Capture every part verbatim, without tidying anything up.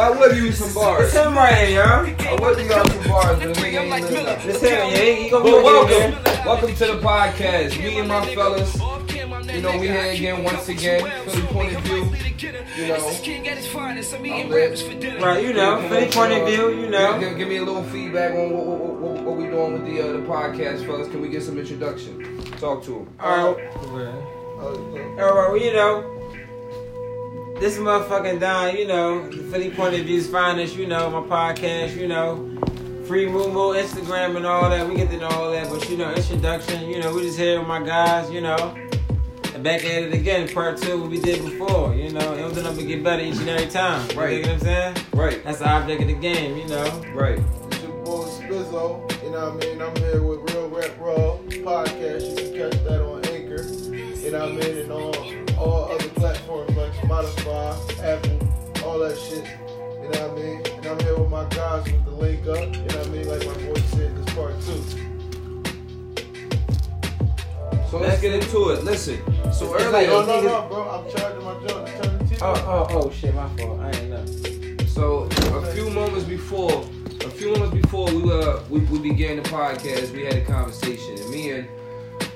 I would use some bars. It's him right here, y'all. I would use some bars, but the nigga ain't living up. It's him, yeah. He gonna well, welcome. Welcome to the podcast. Me and my fellas. You know, we here again, once again, Philly point of view, you know. Right, you know, Philly point of view, you know. Give, give me a little feedback on what, what, what, what we doing with the uh, the podcast, fellas. Can we get some introduction? Talk to him. All right. Uh, All right, well, you know, this motherfucking Don, you know, the Philly point of view's finest, you know, my podcast, you know. Free Moomoo, Instagram and all that. We get into all that, but, you know, introduction, you know, we just here with my guys, you know. Back at it again, part two, what we did before, you know, it was enough to get better each and every time, you right. Know what I'm saying? Right. That's the object of the game, you know? Right. It's your boy Splizzo, you know what I mean? I'm here with Real Rap Raw Podcast, you can catch that on Anchor, you know what I mean? And on all other platforms like Spotify, Apple, all that shit, you know what I mean? And I'm here with my guys with the link up, you know what I mean? Like my boy said, this part two. So let's get into it. Listen. So earlier, like, oh no, no, bro, I'm charging my joint. I'm charging T V. Oh, oh, oh, shit, my fault. I ain't know. So a few moments before, a few moments before we uh we, we began the podcast, we had a conversation, and me and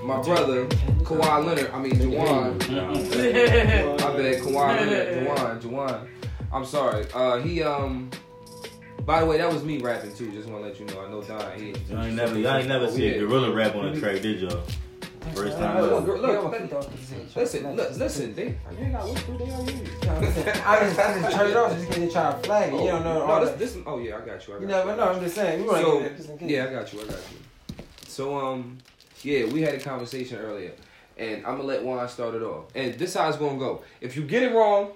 my brother Kawhi Leonard, I mean Juwan, I bet Kawhi Leonard, Juwan, Juwan. I'm sorry. Uh, he um. By the way, that was me rapping too. Just want to let you know. I know Don. He, you ain't never, y'all ain't never seen gorilla rap on a track, did y'all? First time. Look, look, look, look, listen, look, listen, they, they got what they are using. I just, I just turned it off just because they try to flag it. Oh, you don't know no, all this, this. Oh yeah, I got you. I got you know, but no, I'm just saying. So, yeah, I got you. I got you. So um, yeah, we had a conversation earlier, and I'm gonna let Juan start it off. And this is how it's gonna go. If you get it wrong,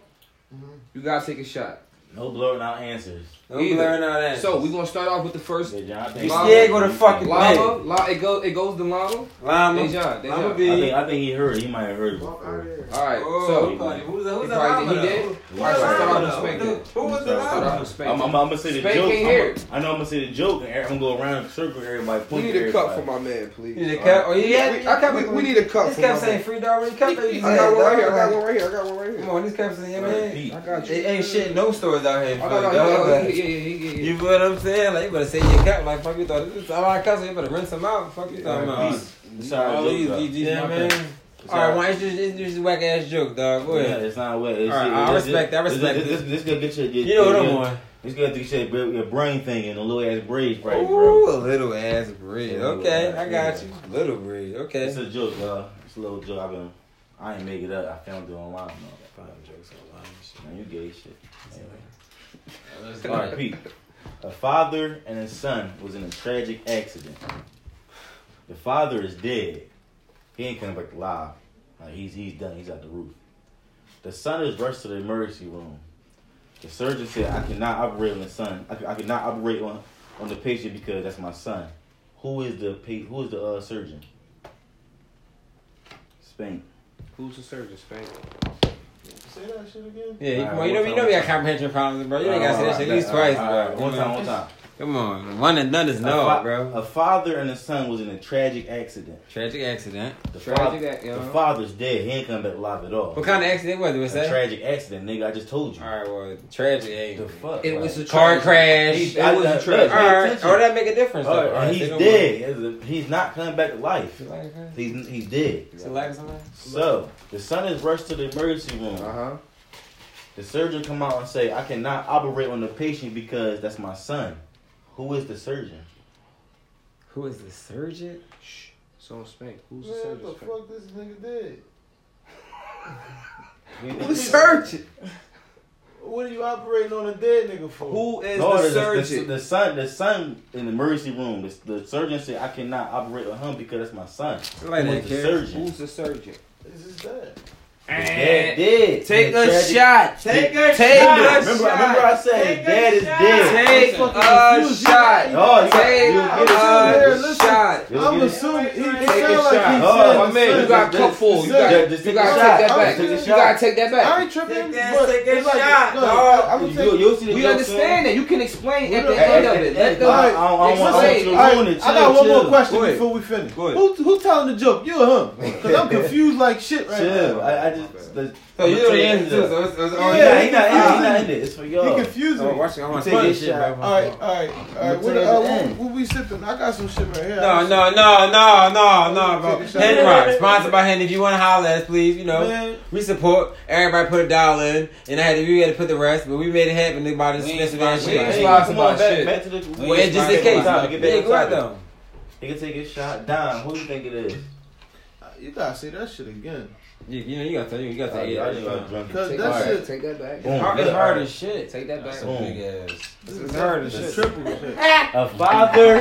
mm-hmm. you gotta take a shot. No blurring out answers. No either. blurring out answers. So we're gonna start off with the first. You scared go to fucking llama. llama. It goes. It goes to llama. Llama. Dejan. Dejan. I think. I think he heard. He might have heard it. All right. So who's the who's the llama? He did. Who was the llama? I'm, I'm gonna say the Spank joke. Ain't here. I'm, I know I'm gonna say the joke, and I'm gonna go around the circle. Everybody. We need a cup for my man, please. You need a cup. Oh yeah. I can't. We need a cup. This kept saying free dog. I got one right here. I got one right here. I got one right here. Come on. This kept saying, man. I got you. It ain't shit. No story. Out here, oh, no, no, no, no, yeah, yeah, yeah, yeah. You know what I'm saying? Like, you better say your cat, like, fuck you thought this is all our cousin, you better rinse them out. Fuck you thought about. Sorry, alright, why is this a whack ass joke, dog? Go ahead. Yeah, it's not whack. Alright, I respect that. I respect this. This gonna get your, you know what I'm on. It's good to get your brain thing and a little ass braid, right, bro? Ooh, a little ass braid. Okay, I got you. Little braid. Okay, it's a joke, dog. It's a little joke. I've been, I ain't make it up. I found it online. No, find jokes online. Man, you gay shit. Anyway. All right, Pete. A father and his son was in a tragic accident. The father is dead. He ain't coming back alive. Like, he's he's done. He's out the roof. The son is rushed to the emergency room. The surgeon said, "I cannot operate on the son. I, I cannot operate on, on the patient because that's my son." Who is the who is the uh, surgeon? Spank. Who's the surgeon? Spank. Say that shit again? Yeah, right, come on. You know, you know we got comprehension problems, bro. You ain't got to say that shit at least twice, bro. One time, one time. Come on. One and done is no, bro. A father and his son was in a tragic accident. Tragic accident. The, tragic father, ac- the father's dead. He ain't come back alive at all. What kind of accident was it? What's that? A tragic accident, nigga. I just told you. All right, well, tragic accident. The fuck? It was a car crash. It was a tragic accident. All right. Or that make a difference, though. All right. All right. He's dead. He's not coming back to life. He's, he's dead. He's alive somewhere? So, the son is rushed to the emergency room. Uh-huh. The surgeon come out and say, "I cannot operate on the patient because that's my son." Who is the surgeon? Who is the surgeon? Shh. So Spank. Who's Man, the surgeon? What the Spank? Fuck this nigga did? Who's the surgeon? What are you operating on a dead nigga for? Who is no, the surgeon? The, the son, the son in the emergency room. The, the surgeon said, "I cannot operate on him because that's my son." Like Who that, the surgeon? Who's the surgeon? This is that. Dad did. Take a tragic. shot. Take a take shot. A remember, shot. remember I said dad is dead. Take a confused. shot. Oh, you take a shot. I'm assuming he take a shot. Oh, my man, you got cup full. You got to take that back. You got to take that back. I ain't tripping. Take a shot. We understand that. You can explain at the end of it. I got one more question before we finish. Who telling the joke? You or him? Because I'm confused like shit right now. just the. So you know the answer too. So it's, it's all yeah, he's not, uh, he not in it. It's for y'all. He confusing. I'm watching. I'm watching. Take this shit back. All right, all right, all right. What, uh, what, what we sipping? I got some shit right here. No, no, no, no, no, no, bro. Hen Rock, sponsored by Hen. If you want to holler at us, please. You know, man. We support. Everybody put a dollar in, and I had to, we had to put the rest, but we made it happen. Nobody dismissing that shit. Ain't sponsored by shit. Back to the. Well, it's just in case. Yeah, go out though. They can take a shot. Don, who do you think it is? You gotta say that shit again. You, you know, you gotta tell you, you gotta say uh, it. Cause take that right. shit, take that back. Boom. It's hard, it's hard as shit. Take that back. That's a big ass. This is hard as shit. Triple shit. A father,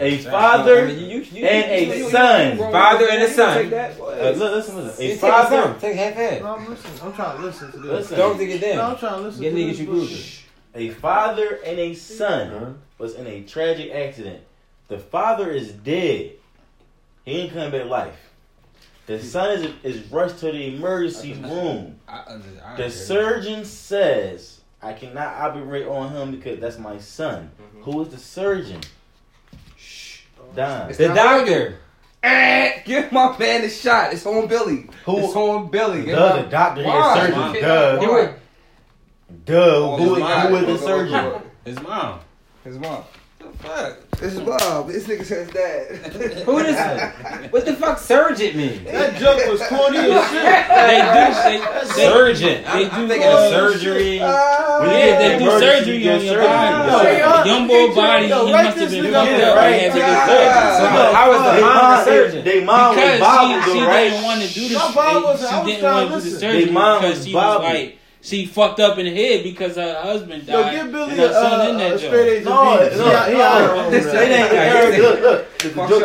a father, and a son. Father and a son. Take that. Uh, listen, listen. A father. Take half half. No, I'm listening. I'm trying to listen to this. Listen. Don't think it down. No, I'm trying to listen. Get niggas, you groovy. A father and a son was in a tragic accident. The father is dead. He ain't coming back to life. The son is is rushed to the emergency room. The surgeon says, I cannot operate on him because that's my son. Mm-hmm. Who is the surgeon? Shh. Don. It's the doctor. Give my man a shot. It's on Billy. Who? It's on Billy. Duh, my, the doctor. Why? Surgeon. Why? Duh. Why? Duh. Who, who is the surgeon? His mom. His mom. Fuck. This is Bob. This nigga says dad. Who is it? What the fuck surgeon mean? That joke was corny as shit. They do shit. Surgeon. They do thinking of surgery. Uh, yeah, they do surgery on your body. The young boy body, yo, he must have been fucked up. Right. Right. Yeah. So look, how was the mom the surgeon? They mom because was she, she right? didn't want to do this. She didn't want to do the surgery because she was like, she fucked up in the head because her husband died. Yo, give Billy a uh, straight A's. No, no, no. Look, look. The point of the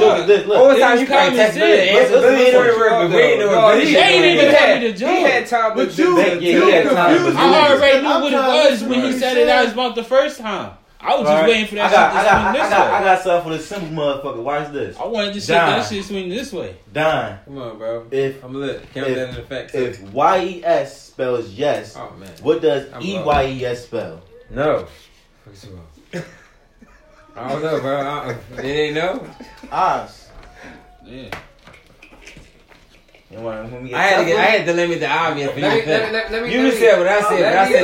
joke is this. All the time you can't text Billy. Billy ain't even ready. Billy ain't even happy to joke. He had time to joke. He had time to joke. I already knew what it was when he said it out his mouth the first time. I was just right. waiting for that got, shit to swing this I got, way. I got something for this simple motherfucker. Watch this. I wanted to shit that shit swing this way. Don. Come on, bro. If, I'm lit. Count if, that into effect. If Y E S spells yes, oh, man. What does I'm E Y E S spell? No. I don't know, bro. Uh-uh. They didn't know? Oz. Yeah. I had to get, I had to limit the obvious. Let me, let, let, let me, you just said what I said. Let me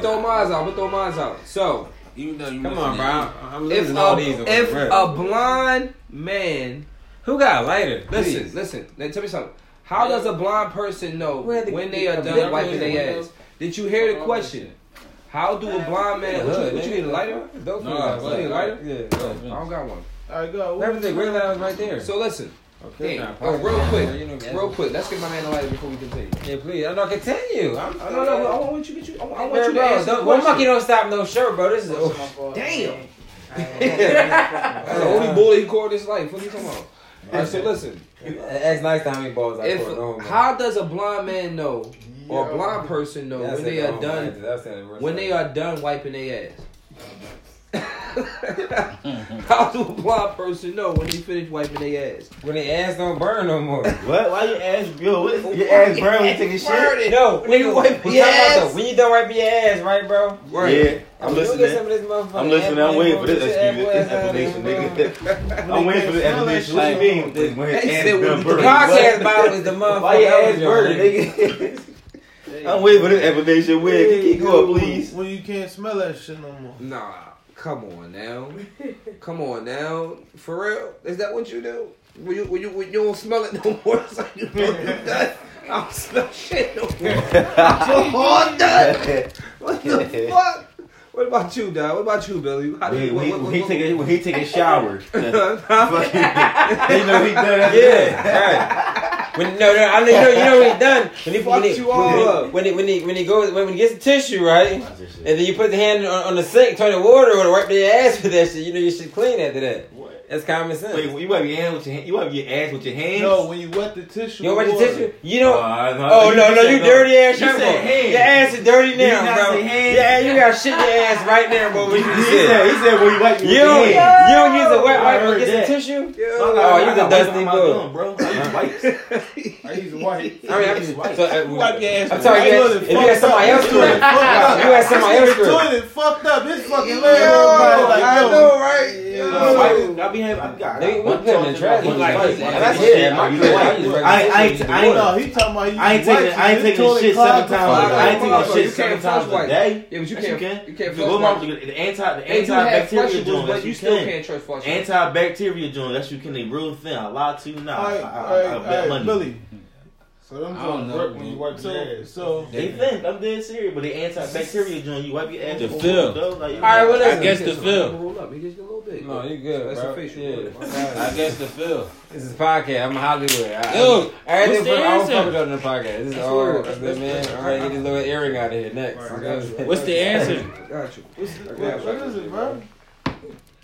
throw mine out. Let me throw mine out. Let me throw mine out. So. Even though you come on, bro. I'm if all a, these if a blind man who got a lighter, listen, please. listen. Now tell me something. How does a blind person know the, when they are done wiping their ass? Did you hear the question? How do a blind man? What you, what you need a lighter? Don't no, you need a lighter? Yeah, no, I don't got one. All right, go. Everything real loud right there. So listen. Okay. Hey, oh, real quick, real quick. Let's get my man a lighter before we continue. Yeah, please. I'm not continue. I'm, I don't know. I want you to get you. I want, I want you to ask. One monkey don't stop no shirt, bro. This is oh, damn. That's the only bully he caught his life. What are you talking about? All right, so listen. Ask next time how many balls I caught. How does a blind man know or a blind person know when they are done when they are done wiping their ass? How do a blind person know when they finish wiping their ass? When their ass don't burn no more. What? Why your ass? Yo, what is your ass burn when you take a shit? No, when you wipe your ass. When you don't wipe your ass, right, bro? Right. Yeah, I'm listening. I'm listening. I'm listening. I'm waiting for this explanation, nigga. I'm waiting for this explanation. What you mean? The podcast bottle is the motherfucker. Why your ass burn, nigga? I'm waiting for this explanation. Where? Keep going, please. When you can't smell that shit no more. Nah. Come on now, come on now, for real? Is that what you do? When you when you when you don't smell it no more, it's like you done. I don't smell shit no more. I'm so hard done. What the fuck? What about you, Dad? What about you, Billy? How do you, when, what, what, what, he, what, he what, take a, when he take a shower, you know he done. Yeah, right. When, no, no, I know, you know when he's done. When he when he, when, when he when he when he goes when he gets the tissue, right? And then you put the hand on, on the sink, turn the water on, wipe your ass with that shit. You know you should clean after that. What? That's common sense. Wait, you wipe your hand with your you wipe your ass with your hands. No, when you wet the tissue, you wet the tissue. You don't. Uh, no, oh no, no, you, no, you dirty ass. You said hands. Your ass is dirty now, you bro. Your Man, you got shit your ass right there, bro. What you just said? He said, "Well, you wipe your hands." You don't use a wet wipe or get some tissue? Oh, you a dusty bug, bro. I use wipes. I use wipes. I mean, I use wipes. Wipe your ass. I'm sorry, if you had somebody else do it, you had somebody else do it. Toilet fucked up his fucking leg. I know, right? I be having. What putting in trash? That's it. I ain't. I ain't know. He talking about. I ain't taking. I ain't taking shit seven times. I ain't taking shit seven times a day. Yeah, but you can't. You can't. You can't flush the, the anti, the antibacterial joint. But you still can't trust flush. Antibacterial joint. That's you can. They real thin. I lie to you now. I, I, I, I, I bet money. Billy. So them joints work when you wipe your ass. So they thin. I'm dead serious. But the antibacterial joint, you wipe your ass. The film. All right, well, I guess the film. Roll up. You just get a little bit. No, you good. That's a facial. I guess the film. This is a podcast. I'm Hollywood. I, Dude, I don't fuck up in the podcast. This is all, man. All right, get this little earring out of here next. Right, okay. What's the answer? Got you. What's the, what, what is it, bro?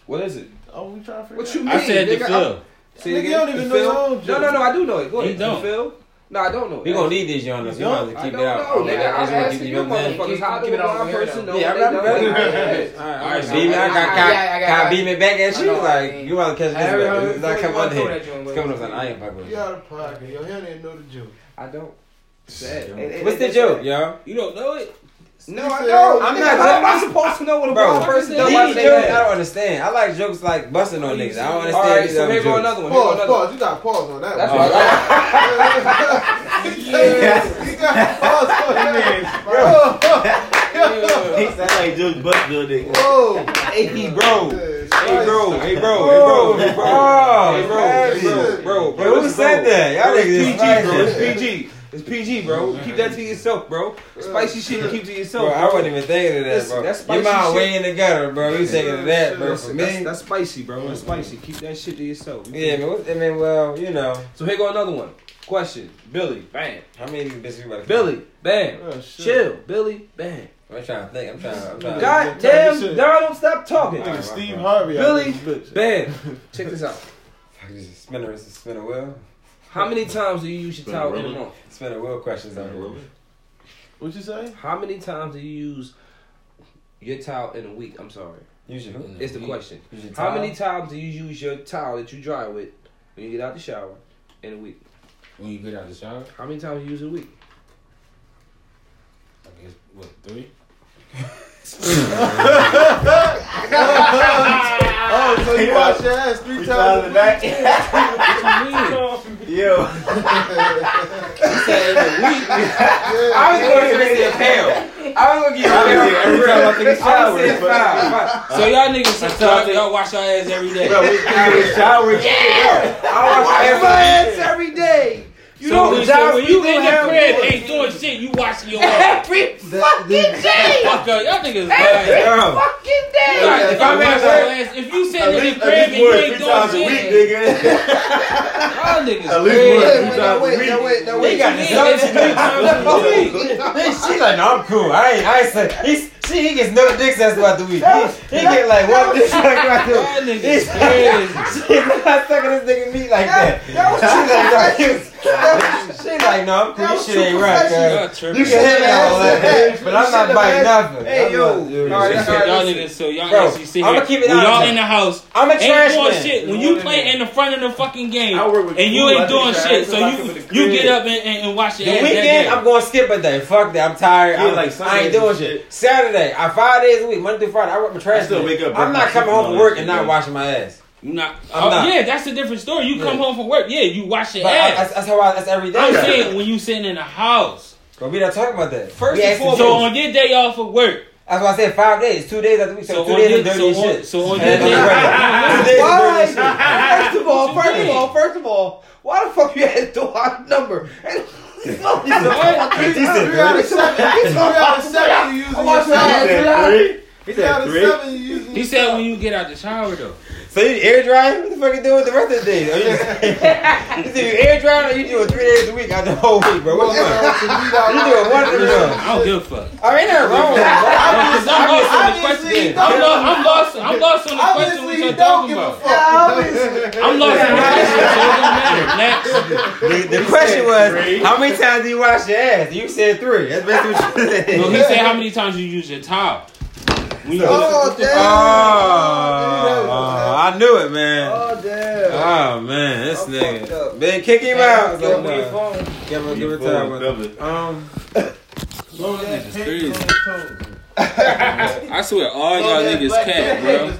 What is it? Oh, we trying to figure. What out. You mean? I said the film. See, nigga, you don't even know your own. No, no, no. I do know it. Go ahead. You don't. Phil? No, I don't know. We're going to need this, young. You might as well keep it out. I don't know, nigga. I'm asking you motherfuckers how to get it on my person. Yeah, I got it. All right, B-Man. I got B-Man back at you. Like, you want to catch this back. It's not coming under here. It's coming up like, I ain't fucking with you. You out of pocket. Yo, him ain't know the joke. I don't. Sad. What's the joke, y'all? You don't know it? No, I know. I'm not. How am I supposed to know what a brown person does? These jokes, I don't understand. I like jokes like busting on niggas. I don't understand. All right, so here go another one. Pause, pause. You got pause on that. That's right. You got pause on that, man. He sound like just bust your niggas. Whoa, hey, bro. Hey, bro. Hey, bro. Hey, bro. Hey, bro. Bro, bro. Who said that? Y'all niggas is P G, bro. It's P G. It's P G, bro. Keep that to yourself, bro. Spicy shit you keep to yourself. Bro, bro. I wasn't even thinking of that, bro. That's, that's spicy. Your mind way in the gutter, bro. You thinking of that, bro. That's, that's, that's spicy, bro. That's spicy. Keep that shit to yourself. You yeah, man. I mean, well, you know. So here go another one. Question. Billy, bam. How many of you bitches about to Billy, bam. Oh, chill. Billy, bam. I'm trying to think. I'm trying to. I'm trying God to damn, Donald, stop talking. Right, right, Steve Harvey. Billy, bam. Check this out. Fuck, this is a spinner. It's a spinner wheel. How many times do you use your spend towel in a month? It's been a real question. What'd you say? How many times do you use your towel in a week? I'm sorry. Use your who? It's the question. How many times do you use your towel that you dry with when you get out the shower in a week? When you get out the shower? How many times do you use it a week? I guess, what, three? Oh, so you wash your ass three, three times a night? What you mean? Yo. He said in a week. I was going to say a pound. I was going to give you a pound every time I take a shower. Five. So y'all niggas should talk to y'all wash your ass every day. Bro, we shower. Yeah. I wash my ass every day. You so know, so when you in your crib ain't doing shit, you watching your ass. Every fucking day! Fuck up, y'all niggas bad. Every fucking day! Right, if, I ass, if you sitting in your crib and you ain't doing shit, y'all niggas at least one, three times a week. They got this three times a week. She like, no, I'm cool. I ain't, I ain't say, he's, she, he gets no dicks ass throughout the week. He, he get like one dick throughout the week. Y'all niggas crazy. She's not sucking this nigga meat like that. She like, no, she like, no, this shit ain't right, girl. You can hit me all that, but I'm not biting nothing. Hey, yo. Y'all niggas, so y'all actually sit here. Y'all in the house. I'm a trash man. When you play in the front of the fucking game, and you ain't doing shit, so you get up and watch your ass that day. The weekend, I'm going to skip a day. Fuck that. I'm tired. I ain't doing shit. Saturday, five days a week, Monday through Friday, I work my trash man. I'm not coming home from work and not washing my ass. Not, oh, not. Yeah, that's a different story. You come yeah. home from work, yeah, you wash your but ass. I, that's, that's how I. That's every day. I'm saying when you sitting in the house, but we not talking about that. First we and foremost, so on your day off of work, that's why I said five days, two days after we so, so two days of dirty so shit. On, so on your day, why? First of all, first of all, first of all, why the fuck you had to our number? He's only three out of seven. You using your three? He said, seven, you he said when you get out the shower, though. So you air dry? What the fuck you doing the rest of the day? You said you air dry or you doing three days a week out the whole week, bro? What the fuck? You doing one of them, bro? I don't give a fuck. I ain't nothing wrong with it, bro. I'm just asking the question. did. I'm, lo- I'm lost. I'm lost on the question what you're talking about. Yeah, I'm lost on the question. So it don't matter. Next. The, the question was, three. How many times do you wash your ass? You said three. That's basically what you said. No, he said how many times you use your towel. We oh, damn. Oh, oh, I knew it, man. Oh, damn. Oh, man. This I'm nigga. Man, kick him out. Give him a phone. Give him a time. Um, blow that nigga's crazy. I swear, all y'all niggas cat, bro.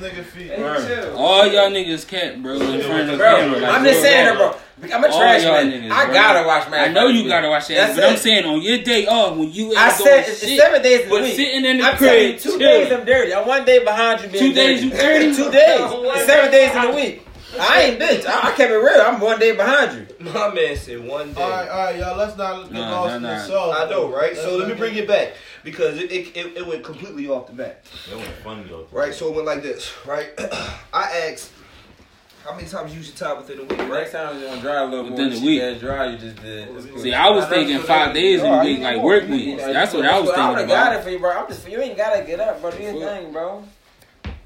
All y'all niggas cat, bro. In front of the camera, like, I'm just saying, bro. I'm a trash man. I gotta wash my ass. I know you gotta wash your ass, but I'm saying on your day off when you ain't doing shit, seven days a week, sitting in the crib, two days I'm dirty. I'm one day behind you being dirty. Two days you dirty. Two days, seven days in the week. I ain't bitch. I, I kept it real. I'm one day behind you. My man said one day. All right, all right, y'all. Let's not get nah, lost nah, in the nah. show. I know, right? Let's so let me bring it back because it it, it, it went completely off the bat. It went funny off the right, back. So it went like this, right? I asked, how many times you use your towel within the week, right? Next time you're going to dry a little within more. The week. That dry you just did. See, I was I thinking five days in the week, like more. Work weeks. Like, that's what I was thinking about. I would have got it for you, bro. I'm just, you ain't got to get up, bro. Do your thing, bro.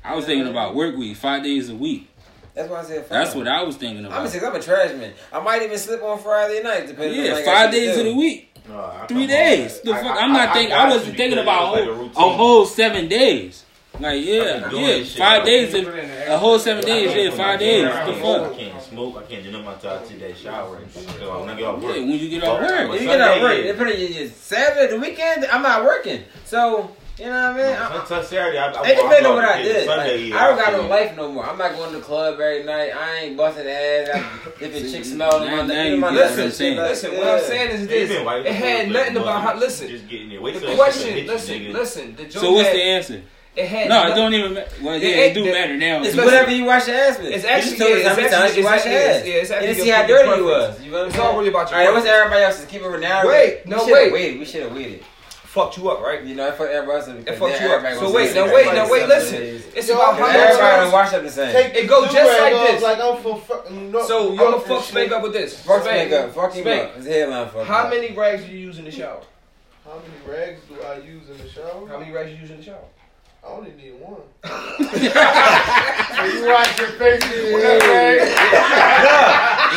I was thinking about work week, five days a week. That's why I said five. That's what I was thinking about. I'm just, I'm a trash man. I might even slip on Friday night, depending yeah, on. Yeah, five days of the week. No, Three days. The I, fuck, I, I'm not thinking. I, I wasn't thinking about was like a, whole, a whole seven days. Like yeah, yeah, five days. Of, a whole seven days. Yeah, five days. The fuck. I can't smoke. I can't do nothing about till I take that shower. So when I get off work. Yeah, when you get off work, when you get off work. Depending, Saturday, the weekend, I'm not working, so. You know what I mean? No, I'm, Saturday, I, I, it depends on what I did. Sunday, like, I don't got no life no more. I'm not going to the club every night. I ain't busting ass. I, if a chick smells in my name, listen, listen. What I'm saying is this: it had nothing about how. Listen, just getting it. Wait, the so question. Listen, you, listen. The joke so what's had, the answer? It had no, it don't even matter. Well, yeah, it, it do the, matter now. It's whatever you wash your ass with. It's actually yeah, it's actually, time you wash your ass. Yeah, it's actually. You see how dirty you was. You know what I'm saying? It's all really about you. All right, what's everybody else's? Keep it renowned. Wait, no wait. We should have waited. Fucked you up, right? You know, it fucked everybody else up. It fucked you up. So wait, now wait, now wait, listen. It's about how everybody wash up the same. It goes just like this. Like I'm for fucking. So I'm gonna fuck Spank up with this. Fuck Spank up. Fuck him up. His headline fuck. How many rags do you use in the shower? How many rags do I use in the shower? How many rags you use in the shower? I only need one. So you wash your face in one rag.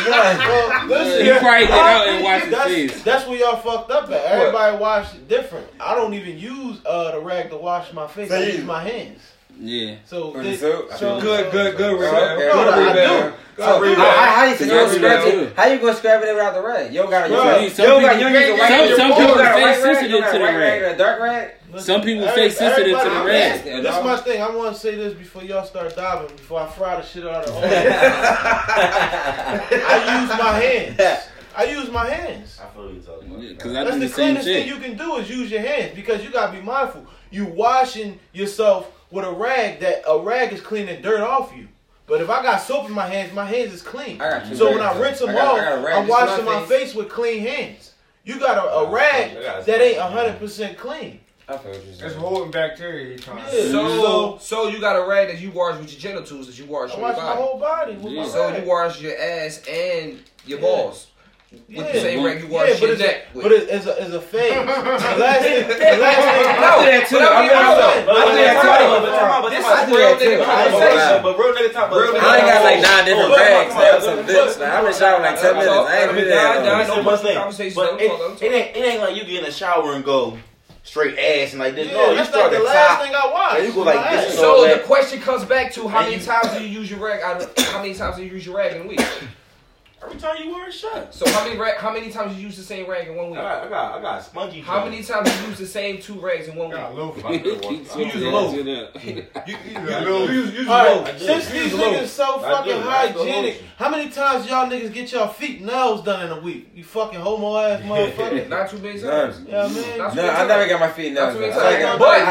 Yeah. So, listen, you probably get out and wash his face. That's where y'all fucked up at. Everybody washed it different. I don't even use uh, the rag to wash my face. I use my hands. Yeah. So, they, so, so good, good, good. Rag. How you gonna scrub it without the rag? You don't gotta use the rag. Some people face sensitive to the rag. Dark rag. Some people say sensitive to the rag. That's my thing. I want to say this before y'all start diving, before I fry the shit out of the oil. I use my hands. I use my hands. I feel you talking about. Yeah, that's the, the cleanest thing you can do is use your hands because you got to be mindful. You washing yourself with a rag that a rag is cleaning dirt off you. But if I got soap in my hands, my hands is clean. I got you so ready. When I rinse them I got, off, I'm washing my face with clean hands. You got a, a rag that ain't one hundred percent clean. It's holding bacteria. Yeah. So, so you got a rag that you wash with your genitals that you wash with your body. I wash my whole body. With yeah. my so rag. You wash your ass and your yeah. balls with yeah. the same rag you wash yeah, your neck with. But it's a, it's a phase. The last thing, the last thing. No, I do that too. But real nigga talk. Real nigga. I ain't got like nine different rags. I'm some bitch. I've been showering like ten minutes. I ain't been there. But it ain't like you get in the shower and go. Straight ass and like this. Yeah, no, that's you start like the last top. Thing I watched. You go like my this. So the question comes back to how many times do you use your rag? Out of, how many times do you use your rag in a week? Every time you wear a shirt. So how many rag, how many times you use the same rag in one week? I got I got, I got spongy. How many times you use the same two rags in one week? I got loaf. I got you use loaf. You use use loaf. Since these niggas so fucking hygienic, how many times y'all niggas get y'all feet nails done in a week? You fucking homo ass motherfucker. Not too many times. Yeah, man. No, I never got my feet nails. But I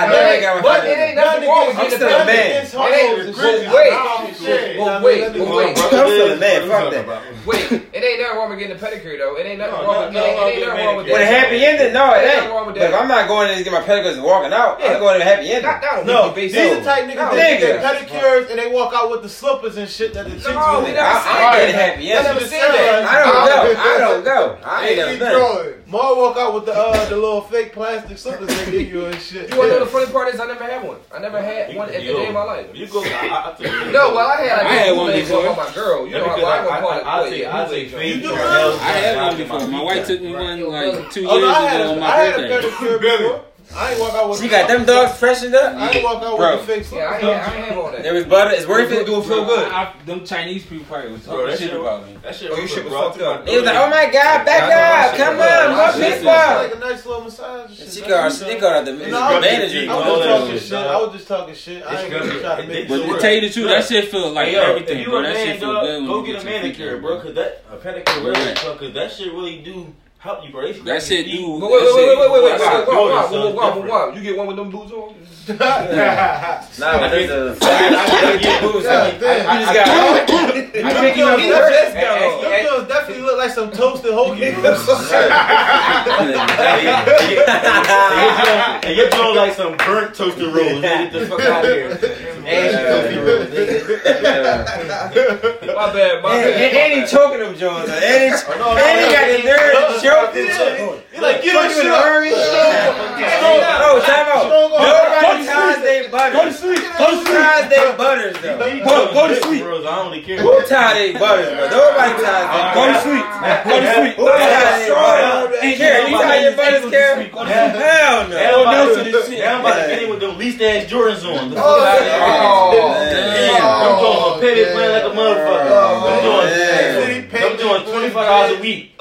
never got my feet nails. But it ain't nothing wrong with getting a man. Wait, wait, wait. I'm man. Fuck that. Wait. It ain't nothing wrong with getting a pedicure though. It ain't nothing no, wrong with no, no, it. Ain't, no, it ain't nothing wrong with that. With a happy ending? No, it ain't. Wrong with that. Like, I'm not going in to get my pedicures and walking out. Yeah. I'm going to a happy ending. Not, that no, these so, are tight niggas no, that get pedicures and they walk out with the slippers and shit that the chicks do. No, we never I ain't happy ending. I never seen that. I don't go. I don't go. I ain't never done. More walk out with the uh, the little fake plastic slippers they give you and shit. You want to know the funny part is I never had one. I I never had one at the day of my life. You go, I, I took you. No, well, I had like I had one before. Before my girl. You know, I, I, I, I, I take, I take you do. I had one before. My wife took me one like two years ago on my birthday. I ain't walk out with. She got them dogs freshened up. I ain't walk out bro. With the fix. Yeah, I ain't, I ain't have all that. There was butter. It's worth it. Do it feel good. I, I, them Chinese people probably was talking shit about me. That shit, oh, was, shit was fucked up. It was like, oh my god, back up, come on, more people. Like a nice little massage. She got, she got the manager. I was talking shit. I was just talking shit. I ain't gonna try to make it. But to tell you the truth, that shit feel like everything, bro. That shit feel good. Go get a manicure, bro. Cause that a pedicure really, cause that shit really do. Help you, bro. That shit, dude. Wait, wait, wait, wait, wait, wait, wait. Wow, wow, you get one with them boots on? Nah, but there's a... I get boots on. I just got... I think you have first, though. Them girls definitely look like some toasted hoagie, bro. And your girl like some burnt toasted rolls. Get the fuck out of here. My bad, my bad. And he choking them, Jones. And he got the nerve to choke them. He's like, get a shit up. No, time out. Nobody ties their butters. Go to sleep. Go to sleep. Ties their butters, though. Go to sleep. I only care. Who tied their butters, bro? Nobody ties their butters. Go to sleep. Go to sleep. Who tied their butters? Care. You tie your butters, care? Hell no. Hell no to this shit. I'm about to get in with them least-ass Jordans on. Oh, man. I'm going to pivot playing like a motherfucker. I'm doing twenty-five dollars a week.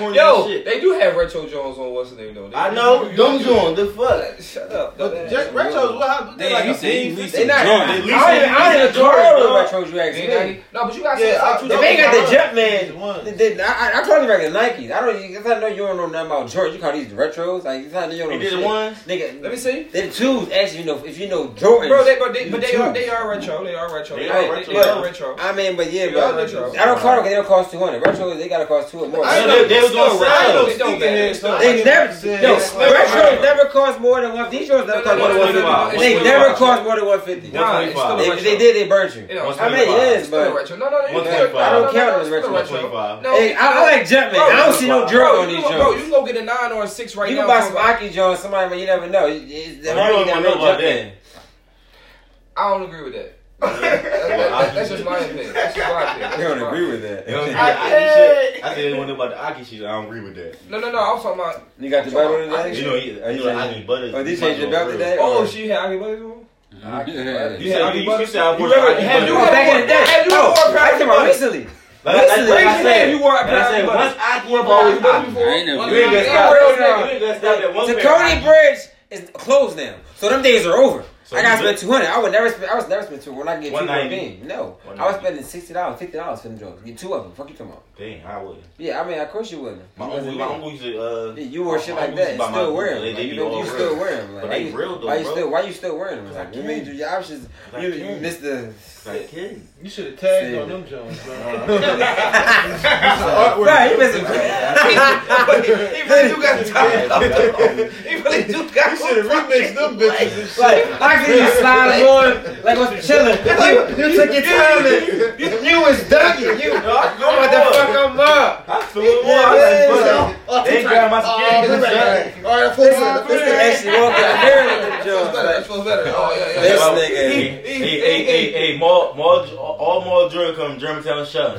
Yo, they do have retro Jones on. What's the name, though? I know. Them Jones. The fuck? Shut up. Retro's what happened. They like a big lease. They not. I didn't enjoy retros, you actually. No, but you got some. They ain't got the Jetman. I call them like the Nikes. I don't even know you don't know nothing about Jordan. You call these retros? Like, you don't know shit. They did the ones? Nigga. Let me see. They the twos. Actually, you know, if you know Jordans. Bro, they, but they, but they, are, they are retro. They are retro. They, they, are, retro. They, they are retro. I mean, but yeah, bro. I don't call them because they don't cost two hundred. Retro, they got to cost two hundred more. I know, they was doing retro. They don't get They never, yo, retros never cost more than one fifty. These shows never cost more than one fifty. They never cost more than one fifty. Nah, it's still retro. If they did, they burnt you. I mean, it is, but. No, no, no. I don't count it as retro. Hey, I like Jetman. I don't see no drill on these shows. Bro, you can go get a nine or a six right now. You can buy some Aki Jones, somebody, but you never know. You don't know about that. I don't agree with that. That's just my opinion. That's just my opinion. You don't agree with that. I said one about the Aki shit. I don't agree with that. No, no, no. I was talking about. You got the butter on today? You know, you know, you know Aki butters. Oh, these changed the belt today? Oh, she had Aki butters on? Aki butters. You said Aki butters? You remember back in the day? Had you wore a pair of butters recently? Like I said, you wore a pair of butters. I wore a pair of butters before. You ain't gonna stop that one. Tacony Bridge is closed now. So them days are over. So I gotta spend two hundred. I would never spend. I was never spend two hundred when I get two hundred beans. No, I was spending sixty dollars, fifty dollars for them drugs. Get two of them. Fuck you talking about? Dang, I wouldn't. Yeah, I mean, of course you wouldn't. My uncle, my uncle used to. Uh, yeah, you wore shit like that. And still wear them. Like, you, you, you still wear them. Like, but they real though, why you bro. Still? Why you still wearing them? Like, you made your options. You, you missed the. Like, you should have tagged on them Jones, bro. Right, he missed it. He really do got time. He really do got. You should have remixed them bitches and shit. You slide on like what's chilling. You, you took your time. You, you was ducking. You motherfucker, up. I feel it more. They grab my skin. All right, I this nigga actually walking out here with the job. That feels better. Oh yeah, yeah. This nigga. Hey, hey, hey, hey. More, more, all more drugs come Germantown shut.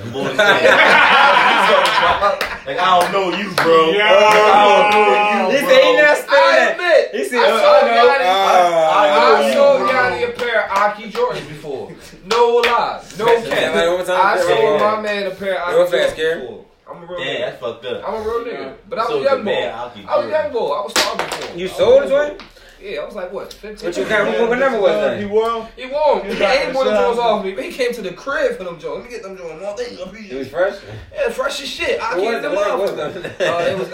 Like I don't know you, bro. I don't know you. He said he not I admit. He said I know you. I sold Yanni a pair of Aki Jordans before. No lies. No cap. I sold my man a pair of Aki Jordans before. I'm a real nigga. Yeah, that's fucked up. I'm a real nigga. But I was so young boy. I was young boy. I was starving for him. You sold his one? Yeah, I was like, what? fifteen? What you got? What number was that? He wore him? He wore him. He ain't wore them Jones off me. But he came to the crib for them Jones. Let me get them Jones off. It was fresh? Yeah, fresh as shit. I can't get them off. What was that? Uh, it was...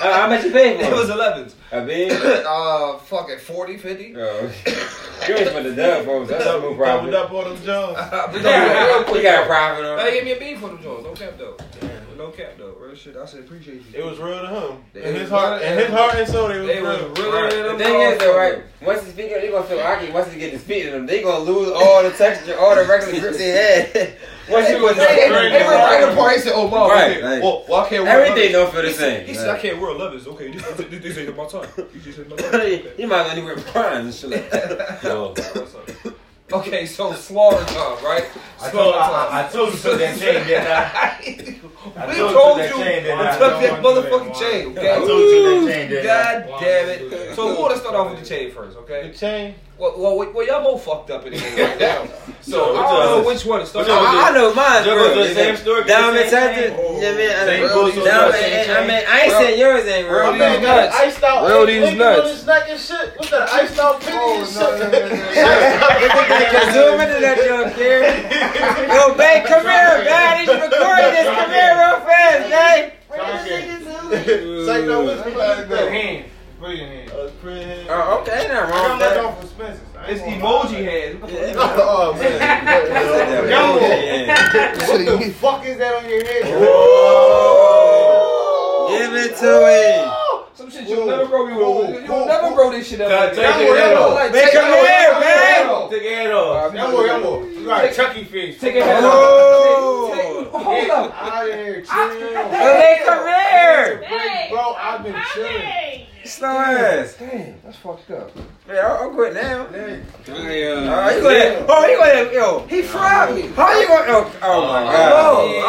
How much you paid for it? It was elevens. I mean, uh, fucking forty, fifty. Oh, okay. You ain't for the dub, folks. That's a little problem. Doubled up on them Jones. We got a profit on them. They gave me a bean for them Jones. Don't cap though. no cap though, real shit. I said appreciate you. It was real to him. They and his heart, and his heart and soul, they was they real. Was real right. The thing ball is though, right? Once he speak up, they gonna feel rocky. Once he get to speak to them, they gonna lose all the texture, all the regular grips they had. Once you was like, everybody the party said, "Oh, ball, right? Like, well, well, I can't wear everything don't feel the same." He said, "I can't wear leathers." Okay, this this ain't my time. You just ain't my time. You might only wear bronze and shit like that. Yo. Okay, so slaughter time, right? Slaughter time. I told you took that chain, didn't I? We told you took that motherfucking chain, okay? I told you that chain, didn't I? God damn it. So we want to start off with the chain first, okay? The chain? Well, well, well y'all both fucked up in here right now. So I don't know which one to start off with. I know mine, bro. Down in Texas, I mean, I ain't saying yours ain't real. Real these nuts. What's that, iced out fifty? Zoom into that joke, kid. Yo, babe, come here, man. He's recording this. Come here real fast, man. Take no whiskey glass, man. Put your hand. Put your hand. Oh, okay, not wrong. I got off Spencer's. It's emoji hands. Oh, man. Yo, what the fuck is that on your head? Give it to him. Some shit you'll never grow. You'll never grow this shit up. Take your head off. Take your head off, man. Take your head off. Elbow, elbow. You got Chucky face. Take your head off. Hold up. Out of here. Chill. Hey, bro, I've been chilling. Slow ass. Damn, that's fucked up. Man, I'll quit now. Damn. Oh, you gonna? Oh, you gonna? Yo, he fried me. How you gonna? Oh, oh my God. I lost. I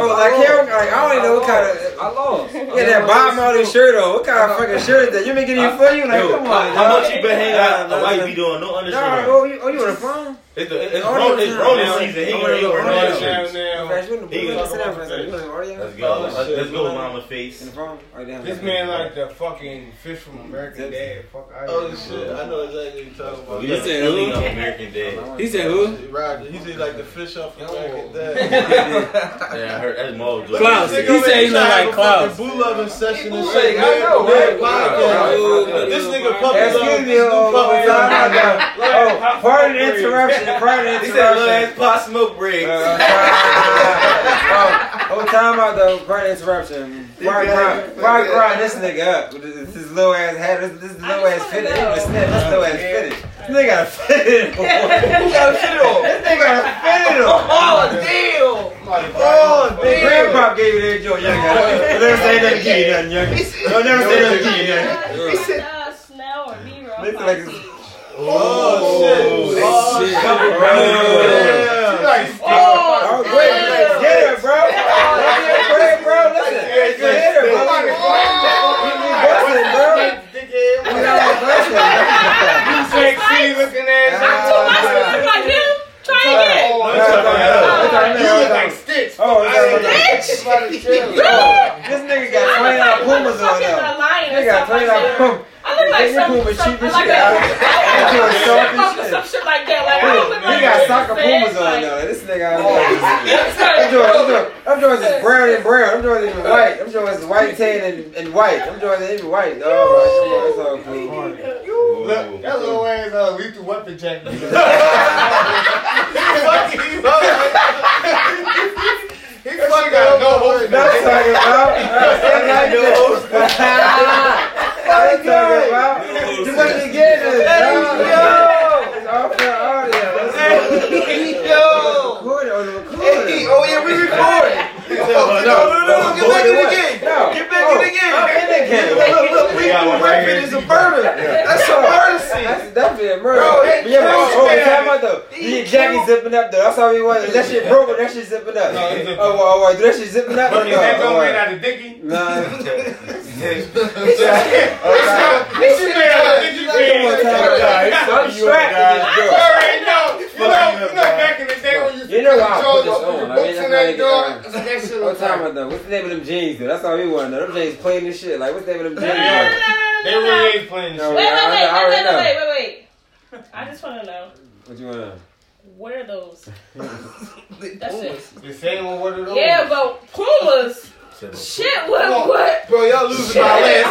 lost. Like here, like I don't even know what kind of. I lost. Yeah, that bomb on his shirt though. What kind of fucking shirt is that? You been getting it for you? Like, come on. How much you been hanging out? I might be doing no undershirt. Oh, you on the phone? It's it's rolling season. He gonna go on undershirt now. He gonna sit down for a second. Let's go. Let's go, mama face. This man like the fucking fish from American Dad. Fuck. Oh shit. I know exactly what you're talking about. He said who? American Dad. He said who? Roger. He said like the fish off American Dad. Yeah, I heard that's Mo. Clown. He said he looked like Clown. Boo loving session and shit. I know, right? This nigga puppies up. This nigga puppies up. Oh, pardon the interruption. Pardon the interruption. He said little ass pot smoke rigs. Oh, time out though. Pardon the interruption. Why grind this nigga up? This little ass hat. This little ass fitted. This little ass fitted. This nigga got a fitted on. Who got a fitted on? This nigga got a fitted on. Oh, deal. Oh, deal. Grandpa gave you that joke, young guy. Don't never say nothing to you, nothing, young. Don't never say nothing to you, nothing. He said, uh, smell or be real. Oh, shit. Oh, shit. Oh, shit. Oh, wait, get it, bro. Bro, listen. Yeah, you hit her, bro. Like, oh, you bustin', bro. We got a bustin'. You sexy looking ass. I'm too much to look like him. Try again. Oh, no, you look like Stitch. Oh, Stitch. This nigga got twenty-nine Pumas on now. They got twenty-nine Pumas. I look like some, Puma some, cheap like a, I look some shit like that. Like, I don't look like that. You got soccer Pumas on, like, though. This nigga, I'm doing, I'm doing this brown and brown. I'm doing even white. I'm doing this white tan and, and white. I'm doing this even white. Oh, my shit. That's all cool. Look, that little ass uh, lethal weapon jacket. He fucking got no host. That's talking about. That's no host. What are you talking about? You want to get it? Yo! It's all for audio. Yo! Record it on the recorder. Oh, yeah, we record. No, no, no. Get back in the game. Get back in the game. I'm in the game. Look, look, we do raping is a murder. That's a murder scene. That's definitely a murder. Oh, time out, though. Yeah, Jackie zipping up, though. That's how he was. That shit broke, that shit zipping up. Oh, do that shit zipping up? Is that going out of Dickie? Nah. He said, I'm strapped. You know, you know, back in the day when you used to put your jaws up and your boots in that door. That shit was time. What's the name of them jeans, dude? That's all we want to know. Them jeans playing this shit. Like, what's the name of them jeans? They really ain't playing this shit. Wait, wait, wait, wait, wait, wait. I just want to know. What you want to know? What are those? That's it. The same one, what are those? Yeah, but Pumas. Shit, what, what? Bro, y'all losing my last line.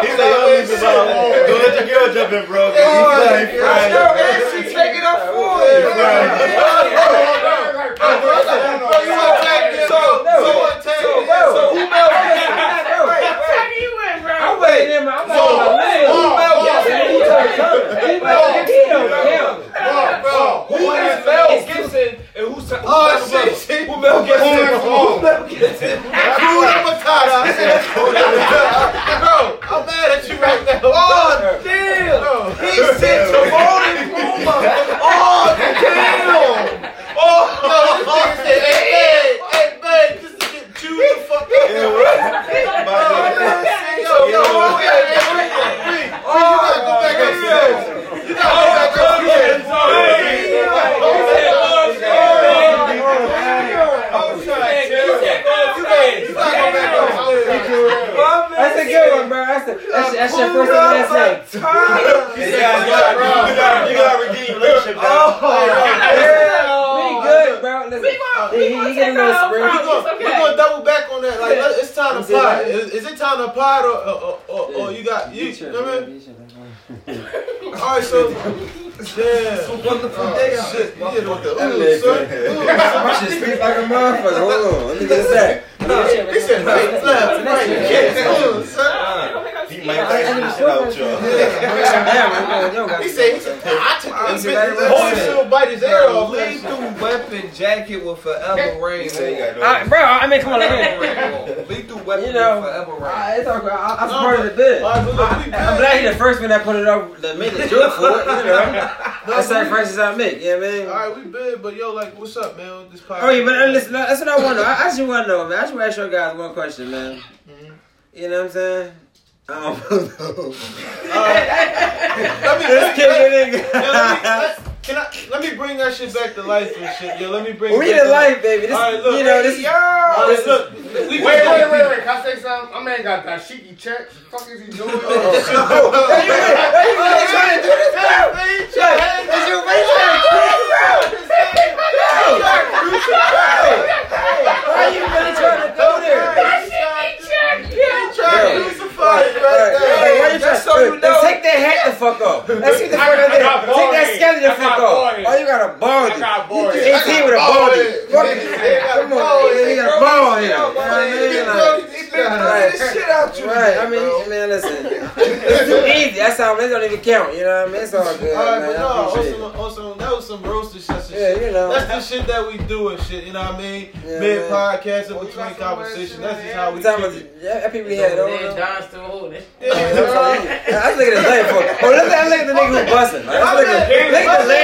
He's like, y'all losing my last. Don't let the girl jump in, bro. He's like, she's taking up for it. Bro, you want to First one that put it up, the minute the joke for it, you know. That's the sacrifices I make, yeah, man. All right, we big, but yo, like, what's up, man? On this podcast. Oh, yeah, but listen, that's what I want to know. I, I just want to know, man. I just want to ask you guys one question, man. Mm-hmm. You know what I'm saying? I don't know. Just kidding, nigga. Can I, let me bring that shit back to life and shit. Yo, let me bring we it back to life. We in life, baby. This, all right, look. You know, this, yo, all right, look. Wait, wait, wait, wait, wait. Can I say something? My man got that shitty check. What the fuck is he doing? Oh, shit. Oh, hey, you really trying to do this, bro? Check. Is you really trying to do this, bro? Why are you really trying to go there? That shitty check. You're trying to crucify it right there. Just so you know. Take that hat the fuck off. Let's see the fuck out there. Take that skeleton the fuck off. Oh, you got a ball. I got a ball. You eighteen with a ball. Come on, you got a ball here. He been this shit out you. Right. I mean, man, listen. It's too easy. That's how. They don't even count. You know what I mean? It's all good. All right, man. But no, also, also, that was some roasted shit. Yeah, you know. That's the shit that we do and shit. You know what I mean? Yeah, mid podcast and between conversation. That's just how we do. Yeah, people had over. John's still holding. I was looking at that nigga. Oh, look at that nigga who busting. I was looking at that.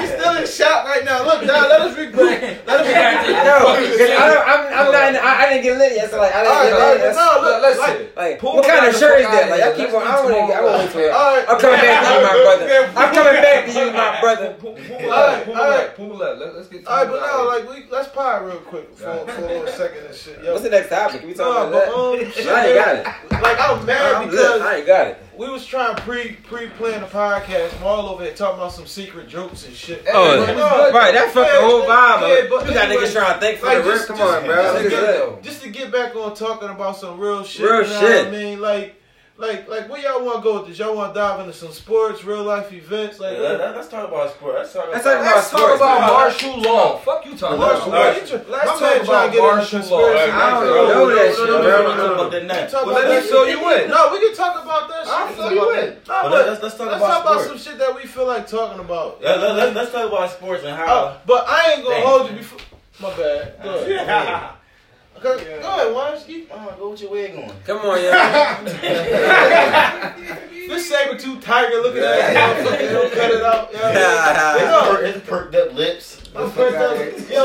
He's still in shock right now. Look, now let us regret. Let us regret. No, I'm, I'm not. In, I, I didn't get lit yet. So like, I didn't all right, get lit. Right, no, look, let's like, see. Like, what kind of shirt is that? Like, I keep on. I don't get. I won't wear it. I'm coming back to you, my brother. I'm coming back to you, my brother. All right, pull up. Let's get. All right, but now, like, we let's pie real quick for for a second and shit. What's the next topic? We talking about that? I ain't got it. Like, I'm mad because I ain't got it. We was trying to pre pre plan the podcast. Marlo over here talking about some secret jokes and shit. Oh, like, no, right, that fucking yeah, whole vibe. Yeah, but you got anyway, niggas trying to think for like the just, rip. Come just, on, bro. Just to, get, just to get back on talking about some real shit. Real you know shit. What I mean, like, like, like, where y'all want to go with this? Y'all want to dive into some sports, real life events? Like, yeah, that, let's talk about sports. Let's talk about, let's talk about, let's talk about martial law. Fuck you talking about martial law. Let's talk about martial law. I don't know that shit. Let me show you in. No, we can talk about that shit. I'll show you in. Let's talk about some shit that we feel like talking about. Let's talk about sports and how. But I ain't gonna hold you before. My bad. Good. Go ahead, Wonsky. Oh, go with your wig on. Come on, y'all. This saber-tooth tiger looking at that motherfucker don't cut it out. Yeah, it's perked up lips. I'm perked up. Yo, oh,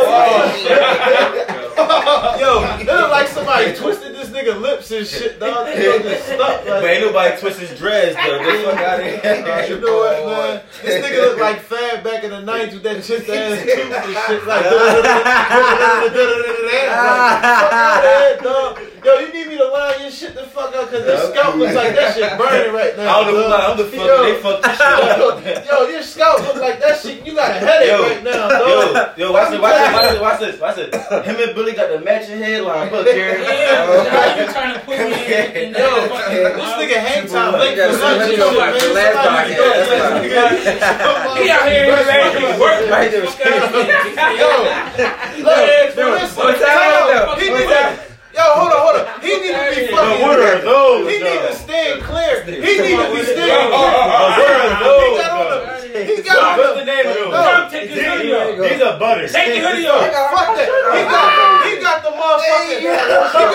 yo, they look like somebody twisted this nigga lips and shit, dog. They look just stuck. Like, but ain't nobody twist his dreads, though. They fuck out of here. You know what, man? This nigga look like Fab back in the nineties with that chest ass tooth and shit, like. Head, dog. Yo, you need me to line your shit the fuck up because yeah, the scalp looks like that shit burning right now. I don't know why I'm the fuck. They fucked the shit up. Yo, your scalp looks like that shit. You got a headache yo, right now, dog. Yo, yo, watch this, watch this, watch this, watch this. Him and Billy got the matching headline. Look, Jerry. Yeah, you trying to put me in. Yo, this nigga hang time late for lunch. He out here in work. Right there. Yo, look, yo, hold on, hold on. He need Where are those? He need to stand clear. He need to be standing clear. He got on the name of those. He's a butter. Take the hoodie off. Fuck that. He got the motherfucking. He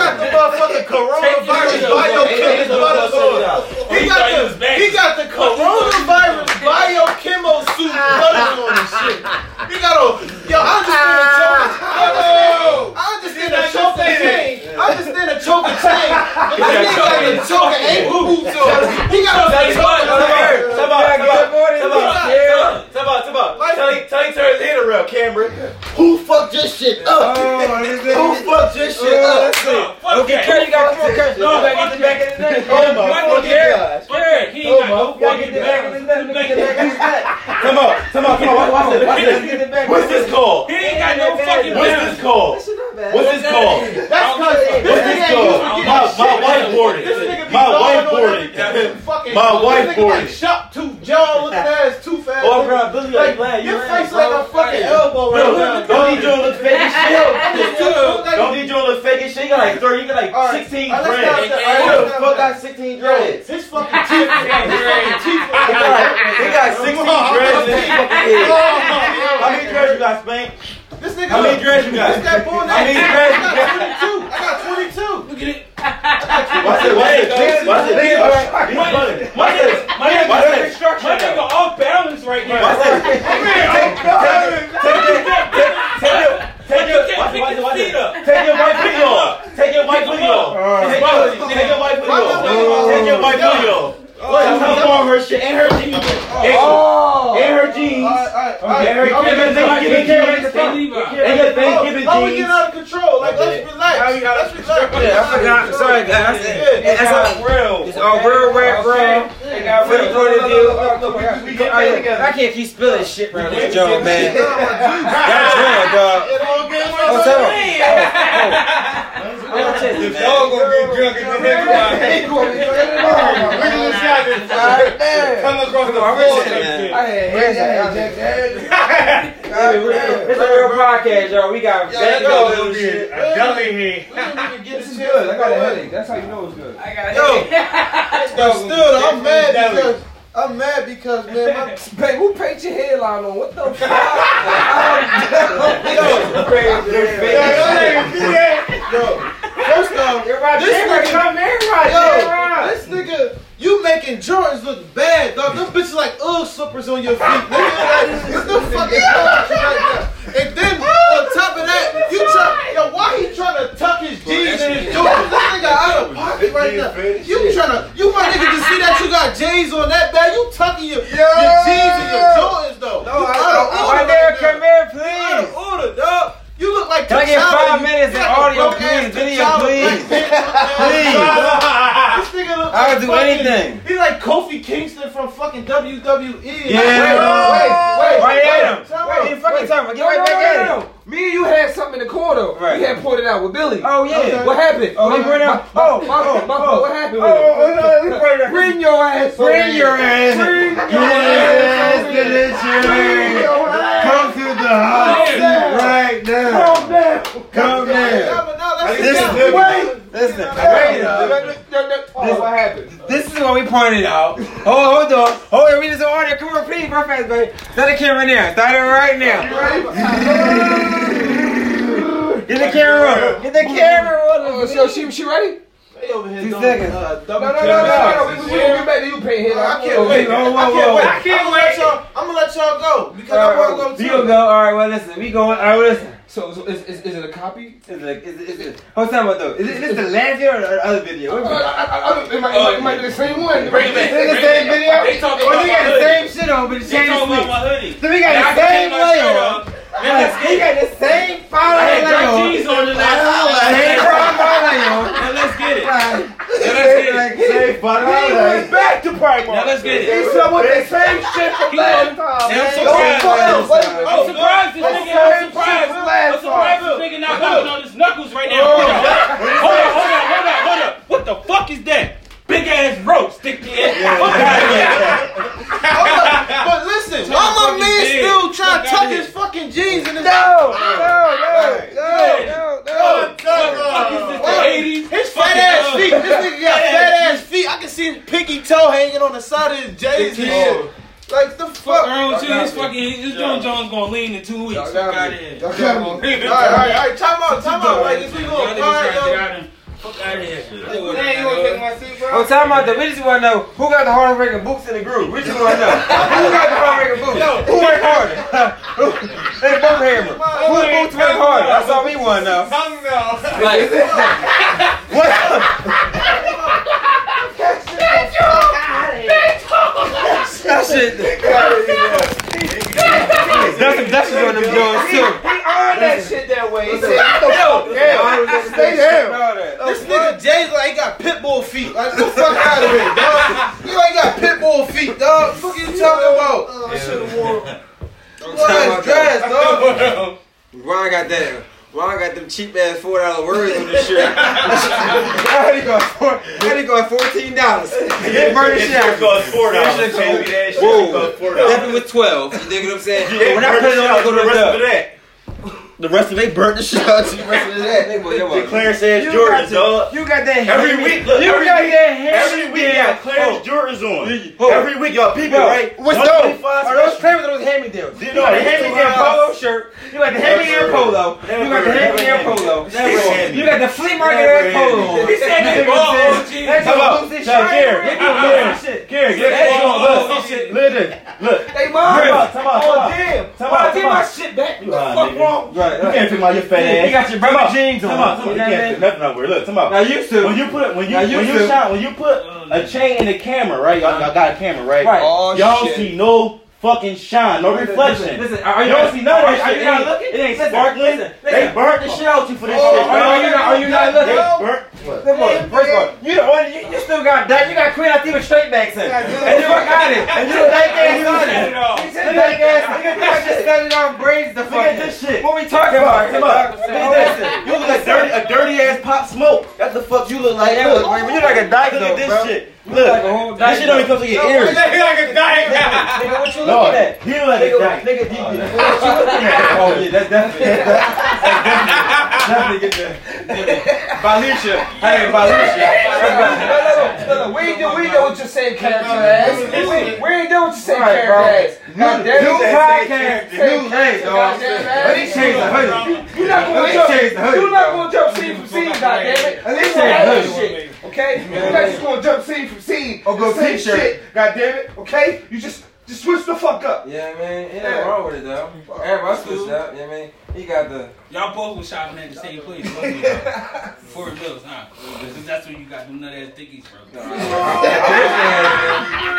got the motherfucking coronavirus biochemical butters on. He got the. He got the coronavirus biochemical suit butters on and shit. He got on. Yo, I just. I understand a choke and chain. I understand a choke and chain. That nigga got a choke and eight boo boots on. He got a choke and chain. Come on, come on, come on. Come on, come on. Tell him turn his head around, Cameron. Who fucked this shit up? Who fucked this shit up? Okay, Kerry got four curses. No, I get the back in his neck. Oh my gosh. Kerry, he ain't got no fucking back in his neck. Come on, come on, come on. What's this called? He ain't got no fucking back. What's this called? What's this called? That's crazy. What's this called? My wife boarded. My wife boarded. My wife boarded. Shop too, John looking at his too fast. Oh, bro, Billy, like, glad you your face like a fucking elbow right now. Don't need you to look fake as shit. Don't need you to look fake as shit. You got like thirty. You got like sixteen grand. Who the fuck got sixteen grand? His fucking teeth. He got sixteen grand in his fucking head. How many grand you got, Spank? This nigga, how many dreads you got? This guy born that. I got twenty-two. I got twenty-two. Look at it. Watch it. Watch it. Watch it. My nigga off balance right now. Watch it. Take your, take your, take your, take your white video off. Take your white video off. Take your white video off. Take your white video off. That's how long her shit and her jeans. Oh, and her jeans. All right, all right. And her Thanksgiving jeans. And her Thanksgiving jeans. How we get out of control? Like, let's relax. Let's relax. Yeah, I forgot. Sorry, guys. It's all real. It's all real, real, real. I can't keep spilling shit around this joke, man. That's real, dog. Oh, tell him. It's all gonna be drunk in the next one. Right there. Come across the floor. It's a real podcast, y'all. We got bad dogs and shit. I don't even get this good. I got a headache. That's how you know it's good. I got a Yo, still, I'm mad because I'm mad because man, my, babe, who paint your headline on? What the fuck? Yo, first off, this nigga. You making Jordans look bad, dog. Them bitches like Ugg slippers on your feet. It's the fucking bullshit right now. And then on top of that, you try, yo, why he trying to tuck his jeans in his Jordans? This nigga out of pocket right now. You trying to, you my nigga just see that you got J's on that bad. You tucking your, your jeans and your Jordans though. No, I don't order. Right come here, please. Order, dog. You look like. Can I get five minutes in audio, please? Video, please. Please. I would do fucking, anything. He's like Kofi Kingston from fucking W W E. Yeah. Wait, wait, wait. Right at him. Wait, wait, fucking time. Get right back at him. Me and you had something in the corridor. Right. We had pointed out with Billy. Oh, yeah. Okay. What happened? Oh, my, my, my, oh, my, oh, my, oh, what happened? Oh, with oh, no, bring your ass. Bring your ass. Bring your ass to this train. Come to the hospital right now. Calm down. Calm down. Listen, listen. Oh, what happened? This is what we pointed out. Oh, hold on. Hold on. We just ordered. Come on, repeat my face, baby. Start the camera now. Start it right now. Get the camera on. Get the camera on. So she, she ready? They over here. Two seconds. Uh, no, no, no, no, no. We gonna get back to you, paying head. I can't wait. I can't wait. I can't wait. I'm gonna let y'all go because I want to go too. You go. All right. Well, listen. We going. All right. Listen. So, so is, is is it a copy? Is it like, is, is it? What's that about though? Is, is this the last video or the other video? Uh, I, I, I, it might, it might be the same one. Bring it back. Is it the same video? They talking about my hoodie. We got the same shit on, but it's changed. They talking about my hoodie. So we got the same layer on. We got the same following layer on. I had cheese on the last one. Now let's get it. Now let's get it. He went back to Primark. Now let's get it. He said with the same shit from last time. I'm surprised. I'm surprised this nigga. I'm surprised. I'm surprised this nigga not holding on his knuckles right now. Hold on, hold on, hold on, hold on. What the fuck is that? Big ass rope stick to it. But listen, why my man still trying to tuck his fucking jeans in his. No, no, no, no, no, no. What the fuck is this? The eighties. His fat ass feet. This nigga got fat ass feet. I can see his pinky toe hanging on the side of his J's head. Like the fuck, Earl, with you, this fucking this John Jones gonna lean in two weeks. Fuck out of here. All right, all right, all right. Time out, time out. Like if we gonna cry, fuck out of here. I'm talking about the we just wanna know who got the hardest breaking boots in the group. We just wanna know who got the hardest breaking boots. Who went harder? They both hammer. Who boots went harder? That's all we wanna know. Like what? That shit. That's the best one of them Jones too. He earned that shit that way. He said, yo, yeah, stay down. This nigga Jay's like he got pit bull feet. Like the fuck out of here, dog. You ain't got pit bull feet, dog. What you talking about? I should have worn that dress, dog. Why I got that? Why I got them cheap ass four dollar words on this shirt? How did he go? How did he go? Fourteen dollars. Get murder shit out. Four dollars. Whoa. Stepping with twelve. You dig what I'm saying? Yeah, when I put it on, I go to the rest of that. The rest of they burnt the shit out. The rest of that. The Clarence ass Jordans, dog. You got that every week. Look, you every got week, that hair. Every week, yeah. Got Clarence oh. Jordans on. Oh. Every week, y'all people, oh. Right? What's those? Are those playing with those hand-me-downs? You got the hand-me-down polo shirt. You got the hand-me-down polo. You got the hand-me-down polo. You got the flea market ass polo. He said that. Oh, jeez. Hello. Gary, Gary, Gary. Listen, look. Hey, mom. Oh, damn. Oh, get my shit back. What the fuck wrong? You can't pick out your fat ass. You got your brother jeans on. Come on, come on. You can't pick nothing out where. Look, come on. Now you too. When you put when you now, when you shot when you put a chain in the camera, right? Y'all, y'all got a camera, right? Right. Oh, y'all shit. See no fucking shine, no reflection. Listen, listen, are you y'all see none of that shit? Are you not looking? It ain't sparkling. They burnt the shit out you for this oh, shit. Bro. Are you not? Are you not looking? They burnt. Look, look, first of all, you the one. You, you still got that. You got Queen Latifah straight backs in, and you got it, and you the dyke ass on it. You the dyke ass. Look at this shit. Standing on braids. The fuck. Look at this shit. What we talking about? Come on. You look like dirty, a dirty ass Pop Smoke. That's the fuck you look like. Look, you like a dyke. Look at this shit. Look, that shit don't even come to your ears. He look like a dyke. Nigga, what you looking at? He look like a dyke. Nigga, what you looking at? Oh yeah, that's definitely. Balucha. Hey, Balucha. We ain't doing what you're saying, character ass. We ain't doing what you're saying, character ass. New podcast. New lane, dog. At least change the hoodie. You're not going to jump scene from scene, goddammit. At least change the hoodie. Okay? You're not just going to jump scene from scene. Or go t-shirt. Goddammit. Okay? You just... Just switch the fuck up. Yeah, man. It ain't yeah. wrong with it, though. Everybody switched up. Yeah, man. He got the... Y'all both were shopping at the same place. Four bills, huh? Because that's when you got them nut-ass dickies from. No, I wish they had, man.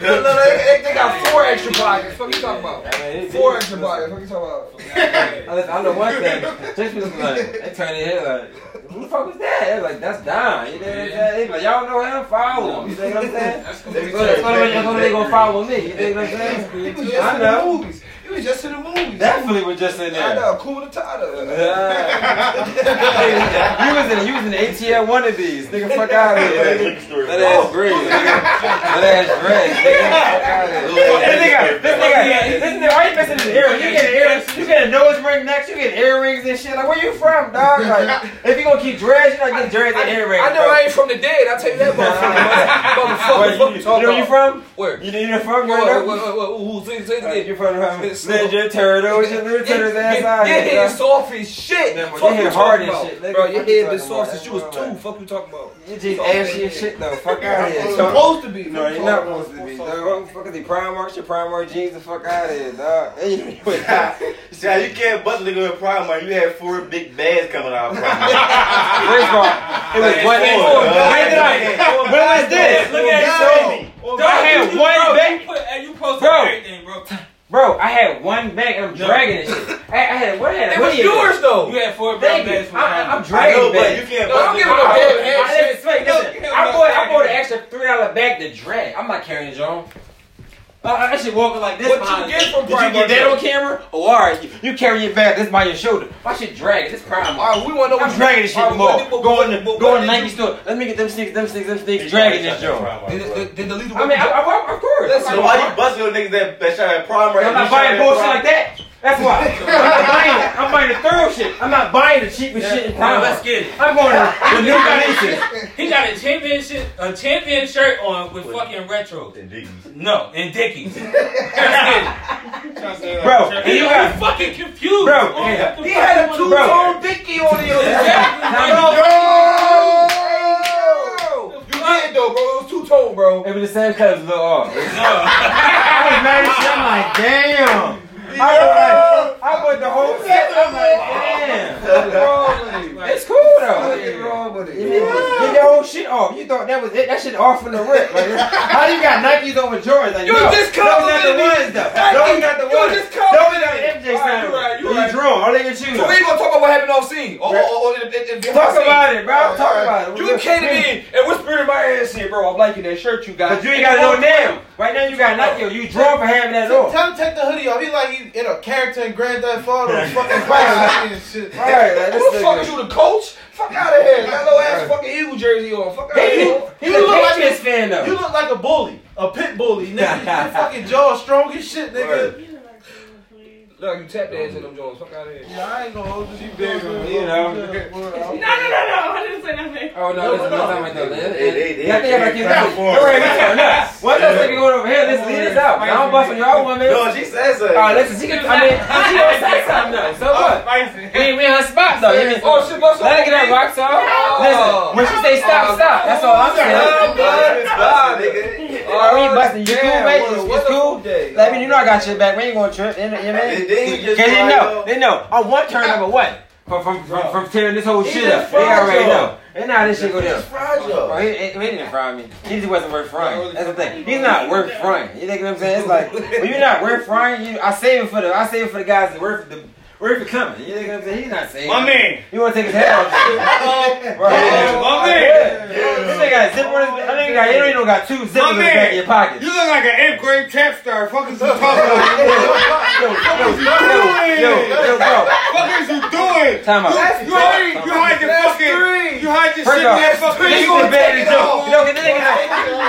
No, no, they, they got four extra pockets. What you talking about? I mean, four extra pockets. What you talking about? Listen, I know one thing. Just was like, they turned their head like, who the fuck was that? They was like, that's Don. You know what I'm saying? Like, y'all know him? Follow him. You know what I'm saying? That's what they going to follow me. You think what I'm saying? He was just in the movies. He was just in the movies. Definitely was just in there. I know, cool to Tata. You was in the A T L one of these. Nigga, fuck out of here. That ass breeze, nigga. That ass breeze, nigga. Fuck out of here. This nigga, this nigga, this nigga, why you missing his earrings? You get earrings, you get a nose ring next, you get earrings and shit. Like, where you from, dog? Like, if you gonna keep dreads, you gotta get dreads and earrings. I know I ain't from the dead, I'll tell you that motherfucker. Motherfucker. You know where you from? Where? You know you're from? Where? Where? You from the Ninja Turtle, your little turtle's ass out here. Your head soft as shit. Fuck you talking hard about. Shit. Bro, your head been soft since you was two. Fuck you talking about. You just ashy as shit though. Fuck out of here. You're supposed to be. No, you're not supposed to be. What the fuck is the Primark? Your Primark jeans the fuck out of here, dog. See how you can't bust a nigga with Primark. You had four big bags coming out of Primark. First of all, it was one day. Wait a minute. What was this? Look at it. I had one bag. You posted everything, bro. Bro, I had one bag of dragging and shit. I, I had what? I had it was yours though. You had four bags. I'm dragging bags. You can't. No, I don't give a damn. No, I bought. I bought an extra three dollar bag to drag. I'm not carrying John. I should walk like this. What behind you get from Primark? Did you get that on camera? Oh, all right. You, you carry your bag. This by your shoulder. I should drag it. This Primark. All right, we want to know. I'm dragging this shit tomorrow. Right, go in the go in the Nike store. Let me get them sneakers, them sneakers, them sneakers. Dragging this joint. Did, did the leader? I mean, I, I, of course. Listen, why you busting those niggas that that shot at Primark? I'm not buying bullshit like that. That's why. I'm not buying it. I'm buying the thorough shit. I'm not buying the cheapest yeah. shit in town. Let's get it. I'm going to the new Galatians. He champion shit, a champion shirt on with what? Fucking retros. And Dickies. No, and Dickies. Bro, and you got fucking confused. Bro, oh, yeah. He had a two-tone Dickie on the other side. Though, bro, it was two tone, bro. It was the same color as Lil R. No. I was mad as shit. I'm like, damn. Yeah. I, was like, I put the whole set. I'm like, damn. What's wrong with it? It's cool though. What's wrong with it? Yeah. Yeah. Get your whole shit off. You thought that was it? That shit off from the rip. Like, how you got Nikes over Jordans? Like, you no, just coming at the ones though. Those not the ones. Those not the M J sign. You drunk? All they can choose. So we ain't gonna talk about what happened off scene. Or, or, or, or, talk about it, bro. Talk about it. You came to me and whispered in my ass, "Saying, bro, I'm liking that shirt you got." But you ain't got no damn. Right now you got Nike. You drunk for having that on. Tell him take the hoodie off. He like. You in a character and Grand Theft Auto fucking fight and shit. All right, like, who the fuck is you, the coach? Fuck out of here. Got no ass fucking Eagle jersey on. Fuck out of here. He, he, he look like a fan though. You look like a bully, a pit bully, nigga. Your fucking jaw strong as shit, nigga. Right. No, you tap dance in them Jones. Fuck out of here. Yeah, I ain't gonna hold you. You bigger, you know. No, no, no, no. I didn't say nothing. Oh, no, this is no time right there. That thing about kids. Don't worry about that. Once that nigga going over here, let's leave this out. I don't bust on y'all women. No, she said something. All right, listen, she can, I mean, she don't say something. So what? We in her spot, though. Oh, she bust on me. Let her get that box off. Listen, when she say stop, stop. That's all I'm saying. Stop, nigga. We ain't busting. You cool, mate? You cool? Let me, you know I got your back. We ain't gonna trip. You know what I mean? Because they know, up. They know. I want turnover what? From from from, from tearing this whole he shit up. They already know. And now this shit go down. Bro, he, he, he didn't fry me. He just wasn't worth frying. That's the thing. He's not worth frying. You think what I'm saying? It's like when you're not worth frying, you I save it for the I save it for the guys that worth the. Where he coming? You think I'm saying? He's not saying. My it. Man. You want to take his head off? Uh-oh. Bro. Yeah, my I man. This nigga got a zipper in his... I think he don't even got two zippers in the back of your pocket. You look like an eighth grade trap star. Fuckers you talking about? Yo, fuckers you doing? Yo, yo, bro. Fuckers you doing? Time out. You hide your fucking... You hide your shit in that fucking... This is the bed of the joke. Yo, get the nigga out.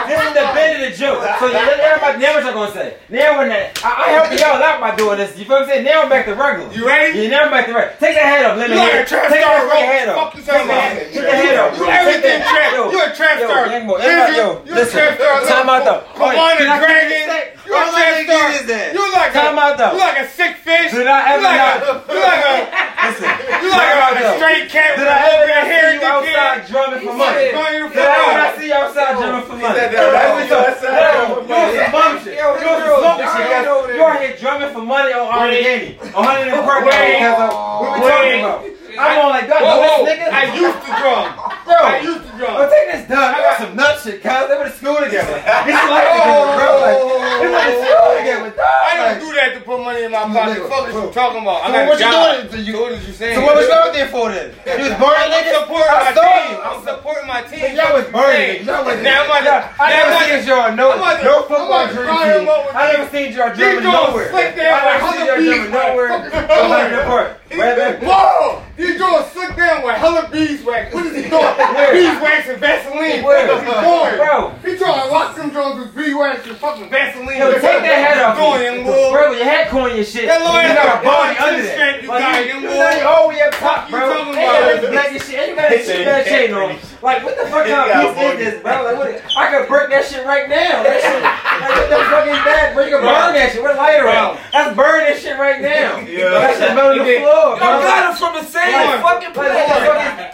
This is the bed of the joke. So everybody... Now what y'all gonna say? Now when that... I helped y'all out by doing this. You feel what I'm saying? Now I'm back to regular. You ready? You never make the right. Take that head up, let me hear it. Take that fucking head up. Take that head up. You everything trap. You're a trap star. You're a trap star. Time out though. Come on and drag it. You're a trap star. You're like a time out though. You're like a sick fish. Did I ever not? You're like a. Listen. You're like a straight cat with a little bit of hair in your head. Outside drumming for money. Did I ever not see you outside drumming for money? You're some bum shit. You're some bum shit. You're here drumming for money on Armageddon. one hundred and four. Wait, what we talking about? I'm on like, God, whoa, whoa. This nigga. I used to drum. Bro, I used to drum. Bro, take this done. I got some nut shit, cuz. They went to school together. This is like, oh, bro. Like, they went to school together. I didn't do that to put money in my pocket. Fuck is you talking about? So I got what you doing? So you, what was you saying? So what was y'all there for then? You was burning niggas? I'm supporting my team. I'm supporting my team. Y'all was burning niggas. Y'all was now my I never seen y'all no football dream team. I never seen y'all drumming nowhere. I never seen y'all drumming nowhere. Right back. Whoa! These girls slick down with hella beeswax. What is he doing? Beeswax and Vaseline. What is he doing? Bro. He trying to lock them drones with beeswax and fucking Vaseline. Yo, take that head off. Bro, your head corn your shit. That little ass got a body under that. You got your boy. Oh, we have top, bro. You talking about this black shit. And you got this shit bad shade on. Like, what the fuck kind of piece is this, bro? Like, what is, I could break that shit right now. That shit. Like, what the fuck is that? Bro, you can burn that shit. What lighter out? That's burn that shit right now. That shit burn the floor, bro. You got him from the same. Like, fucking play like,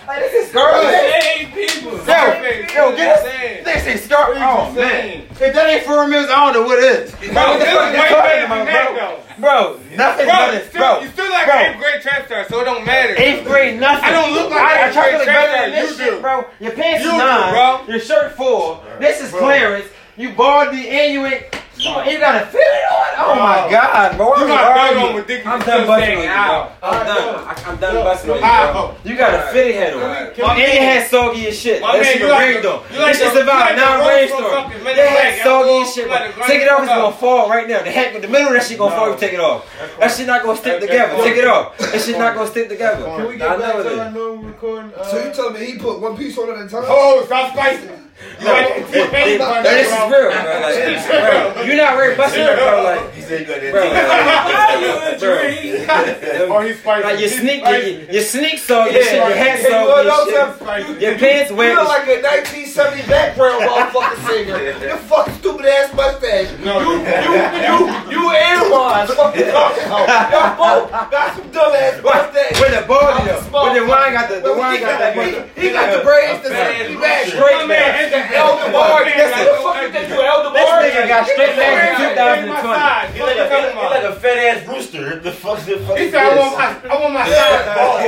like, this is girl. Same people. Yo, yo, get it. They say start. Oh man, if that ain't for meals, I don't know what is. Bro, bro, this is way better than that, bro. Bro, nothing but it. Bro, you still like eighth grade trap star, so it don't matter. Eighth grade, nothing. I don't look like I, I try to look better than this shit, do. Bro. Your pants you is nine, bro. Your shirt full. Right. This is bro. Clearance. You baldy and you ain't. Oh, you got a feeling on? Oh my God, bro. You got a on with Dickie. I'm done busting on you, bro. I'm done. I'm done busting on you, bro. You got a fitted head on. And your head soggy as shit. That shit rained on. That shit's about non-rainstorm. Your head soggy as shit, bro. Take it off, it's gonna fall right now. The head with the middle of that shit gonna fall, you take it off. That shit not gonna stick together. Take it off. That shit not gonna stick together. Can we get back to our normal recording? So you told me he put one piece on at a time? Oh, stop spicing. No, like, this, this, bro, this is real, bro. Like, this is real. You're not really busting her, bro. Like, he said, "Good, bro." Or he's fighting. Like your sneak, your, your sneak soaked, yeah, your, your hat soaked, your, your pants wet. You look like a nineteen nineteen seventy background motherfucking singer. Your fucking stupid ass mustache. No, you, you, you, you and Ron fucking talking about. Y'all both got some dumb ass mustache. With the body though. When the wine got the, the wine got that. He, he got the braids to say back. Great man. Elder Bar. What the fuck you think you Elder Bar? This nigga got straight legs in two thousand twenty. He like a fat ass rooster. The fuck's the fuck? He said I want my, I want my side ball. I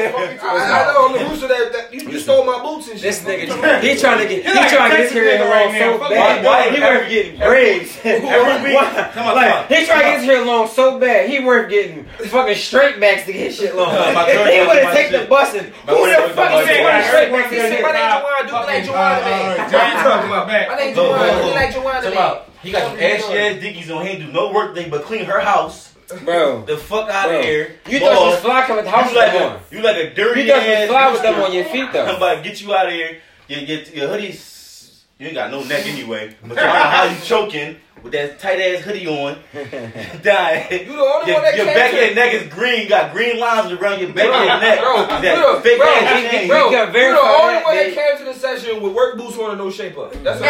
know I'm the rooster that, that you, you stole my boots and shit. This nigga, he trying to get, he like trying to get here in the long so bad. Why he worth getting braids every week? Like he trying to get his hair long so bad, he worth getting fucking straight backs to get shit long. If he would have taken the bus and who the fuck is taking the straight backs? My name Juwan, dude. Like Juwan today. My name Juwan, dude. Like Juwan today. He got some ashy ass dickies on. He ain't do no work day but clean her house. Bro, the fuck out bro. Of here! You boy, thought you was fly coming the house you like a, you like a dirty. You thought you fly with them on your feet though. I'm about to get you out of here. You get your hoodies. You ain't got no neck anyway. But you how you choking with that tight ass hoodie on? Die. You the only your, one that your back of your neck is green. Got green lines around your back of your neck. Bro, that big ass. Bro, you the only one that came to the session with work boots on and no shape up. That's what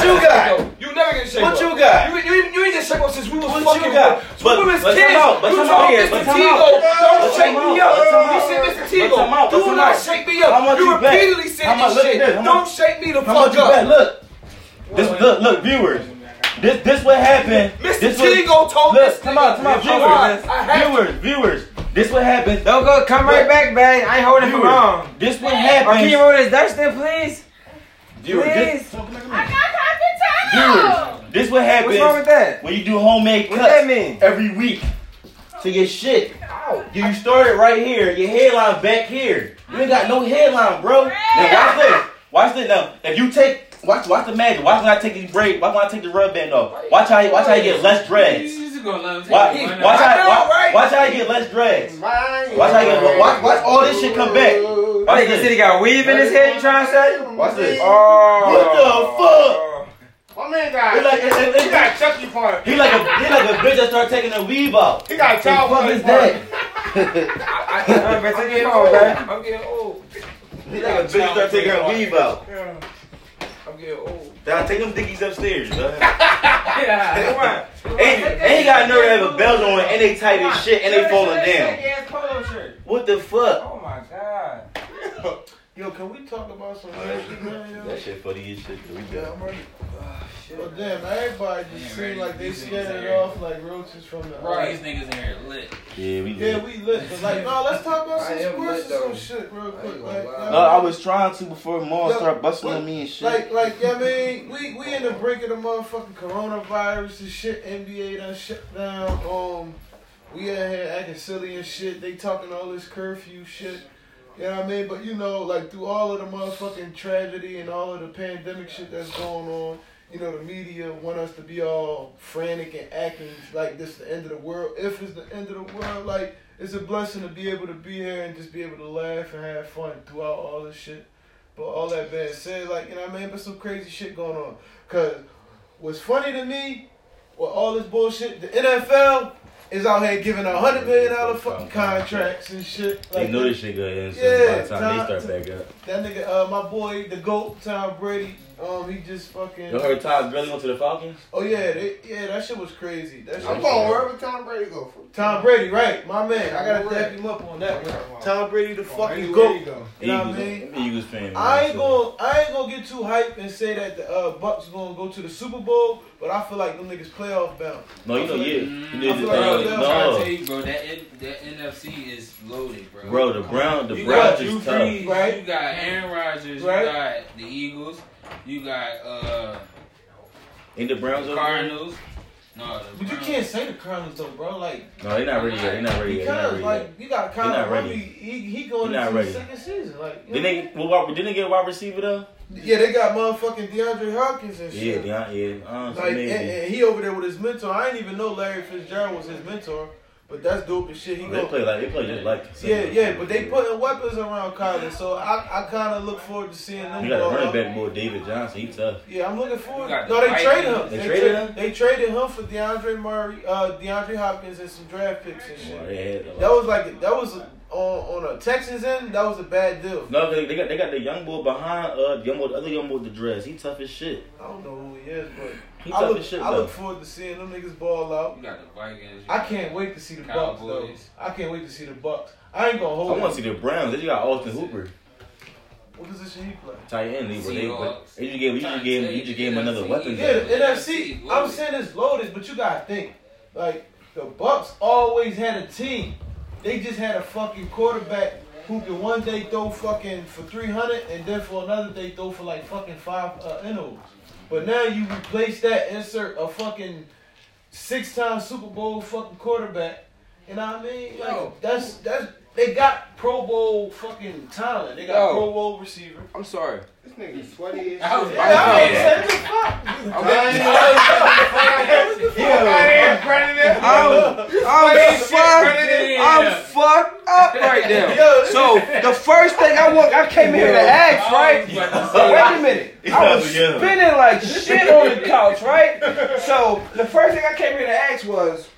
you got. What you got? You never get shape up. What you got? You you, you ain't get shape up since we was what fucking. But we was kids. You told Mister Tego, don't shake me up. You said Mister Tego, do not shake me up. You repeatedly said this shit. Don't shake me the fuck up. Look, this look look viewers. This this what happened. Mister Tego told us. Come on, come on, viewers, viewers, viewers. This what happened. Don't go. Come right back, man. I ain't holding him wrong. This what happened. Can you roll this Dustin, please? Viewers, please. I got Doctor Tego. Viewers, this what happens. What's wrong with that? When you do homemade cuts, what that mean? Every week to your shit. Ow. You started right here. Your headline back here. You ain't got no headline, bro. Now watch this. Watch this. Now if you take. Watch, watch the magic. Why can I take these braids? Why can I take the rub band off? Watch how, watch how you get less dreads. Watch, watch how, watch how you get less dreads. Watch how you get, watch, watch all this shit come back. Watch this. He got weave in his head. You trying to say? Watch this. Oh. What the fuck? My man got. He like, it, it, he got Chucky part. He like a, he like a bitch that start taking the weave out. He got child part. What is that? I, I, I'm getting old, man. I'm getting old. He like a bitch that start taking her weave out. Yeah, oh. Take them dickies upstairs, bro. Yeah, come on. And you gotta know they have a belt on and they tight as shit and they falling down. What the fuck? Oh my god. Yo, can we talk about some shit, man? That shit funny as shit. We got. Well, damn, everybody just seemed like they scared it off like roaches from the. Right, these niggas in here lit. Yeah, we lit. Yeah, we lit. But like, no, let's talk about some sports or some shit real quick. Like, no, I was trying to before Maul yo, started busting on me and shit. Like, like, yeah, I mean, we we in the brink of the motherfucking coronavirus and shit. N B A done shut down. Um, we out here acting silly and shit. They talking all this curfew shit. You know what I mean? But you know, like through all of the motherfucking tragedy and all of the pandemic shit that's going on. You know, the media want us to be all frantic and acting like this is the end of the world. If it's the end of the world, like, it's a blessing to be able to be here and just be able to laugh and have fun throughout all this shit. But all that being said, like, you know what I mean? But some crazy shit going on. Because what's funny to me, with all this bullshit, the N F L is out here giving out one hundred million dollars fucking contracts and shit. Like, they know this shit going in, so yeah, by the time Tom, they start back up. That nigga, uh, my boy, the GOAT, Tom Brady, Um, he just fucking. You heard Tom Brady went to the Falcons? Oh yeah, they, yeah, that shit was crazy. That shit I'm going wherever Tom Brady go from. Tom Brady, right? My man, I gotta dap him up on that one. Tom Brady, the fucking goat. You know what I mean? Eagles fan. I ain't gonna, I ain't gonna get too hyped and say that the uh, Bucks gonna go to the Super Bowl, but I feel like them niggas playoff bound. No, you know, yeah. You know, I'm trying to tell you, bro, that that N F C is loaded, bro. Bro, the Brown, the Browns is tough. You got Aaron Rodgers, you got the Eagles. You got uh, in the Browns, the Cardinals. No, the but Browns. You can't say the Cardinals though, bro. Like, no, they're not ready yet. They're not ready yet. Because like, you got Kyle Murray. He he going into the second season. Like, you didn't know? They well, didn't they get a wide receiver though? Yeah, they got motherfucking DeAndre Hopkins and shit. Yeah, DeAndre. Yeah. Um, like, and, and he over there with his mentor. I didn't even know Larry Fitzgerald was his mentor. But that's dope as shit. He oh, they play like they play just like yeah, yeah. But they putting weapons around Kyler, so I, I kind of look forward to seeing them. You got a running back more, David Johnson. He tough. Yeah, I'm looking forward. No, they traded him. They, they traded him. They traded him for DeAndre Murray, uh, DeAndre Hopkins, and some draft picks and shit. Well, that was like that was a, on, on a Texans end, that was a bad deal. No, they, they got they got the young boy behind uh the, young boy, the other young boy with the dress. He tough as shit. I don't know who he is, but he tough I look, as shit. I though. look forward to seeing them niggas ball out. You got the Vikings. I can't wait to see the Cowboys. Bucks though. I can't wait to see the Bucks. I ain't gonna hold. I want to see the Browns. They just got Austin Hooper. What position he play? Tight end. They just gave, gave him another weapon. Yeah, N F C. I'm saying it's loaded, but you gotta think like. The Bucks always had a team. They just had a fucking quarterback who can one day throw fucking for three hundred and then for another day throw for like fucking five uh, N Os. But now you replace that, insert a fucking six-time Super Bowl fucking quarterback. You know what I mean? Like Yo, that's that's they got Pro Bowl fucking talent. They got Yo, Pro Bowl receiver. I'm sorry. This nigga sweaty as shit. I was about to say I'm fucked up right now. So the first thing I want, I came here to ask, right? Wait a minute. I was spinning like shit on the couch, right? So the first thing I came here to ask was,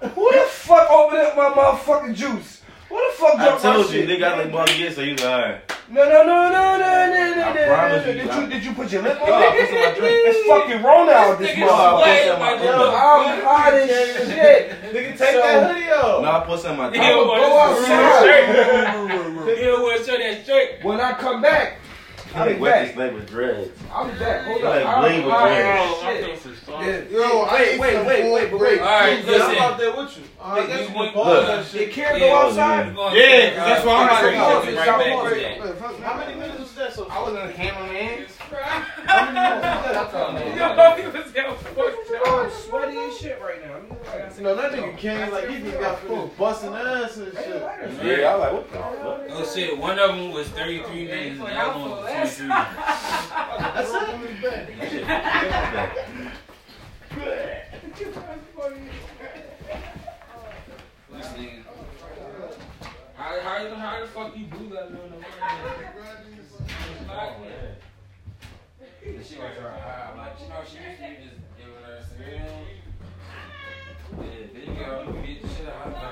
who the fuck opened up my motherfucking juice? What the fuck I told you, they got like one year, so you alright. No, no, no, no, no, no, no, I no, promise no. You, did you, did you put your lip on? Oh, I put some on my drink. It's fucking Rona out this motherfucker. I'm hot as shit. Nigga, take so, that hoodie off. No, I put some on my drink. Go outside. You don't want to show that shirt. When I come back, I'll be back. This leg with dreads. I'll be back. Hold on. I'll be back. Shit. Yo, I ain't wait, wait, wait, wait, wait. All right, listen. I'm out there with you. All right, that's one ball. It can't go outside? Yeah, that's why I'm out there. How many minutes was that? So I was in the hammer, man. I'm sweaty as shit right now. No, that nigga came like he got full busting ass and shit. Yeah, I like what the fuck? Oh shit, one of them was thirty-three minutes and the other one was twenty-three minutes. That's it. How how how the fuck you blew that little man? She was her I'm like, you know, she used to be just giving her a cereal. Yeah, then you gotta beat the shit out of her.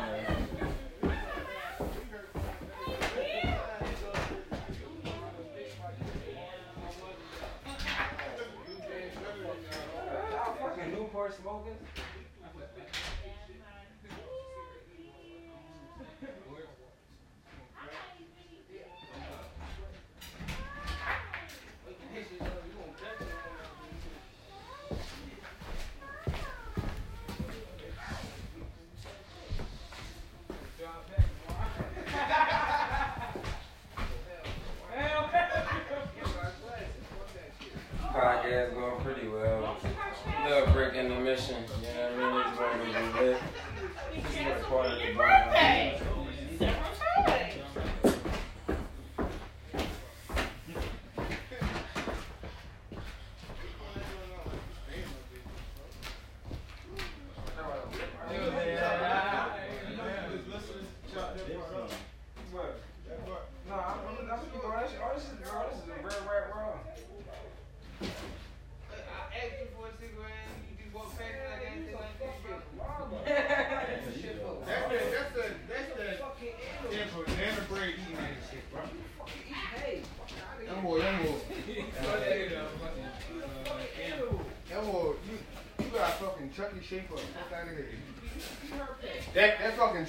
Y'all fucking Newport smoking?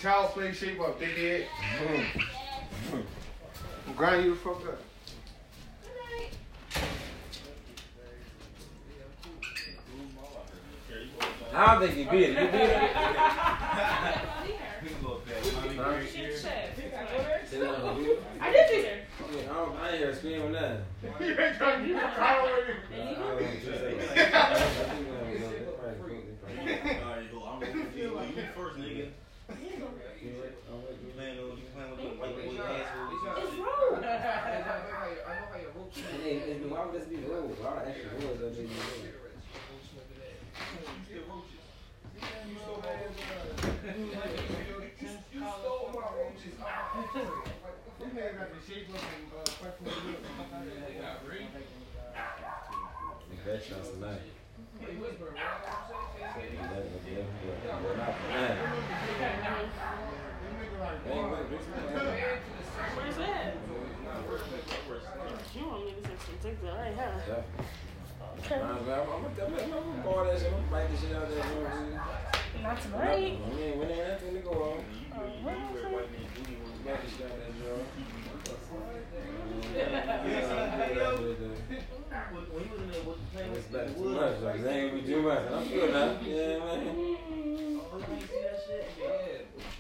Child's play shape up, big head. Mm. Mm. Grind you the fuck up. I don't think you beat it. You beat it. I did beat her. I ain't hear scream or nothing. You ain't trying to get her caught already. You first, nigga. You playing with the white boy dance It's wrong. I Why would this be rude? Why would extra rules that be You stole my roaches. You may have got the shape looking but Hey, whisper, what I'm saying? Hey, you Where's that? You want me to take that? I ain't have it. Okay. I'm gonna board that shit. I'm gonna bite this shit out of that. Not tonight. We ain't nothing to go on. When he was in there, what the plane was like, too much. Like, that ain't be too much. I'm good now. Yeah, man. See that shit? Yeah,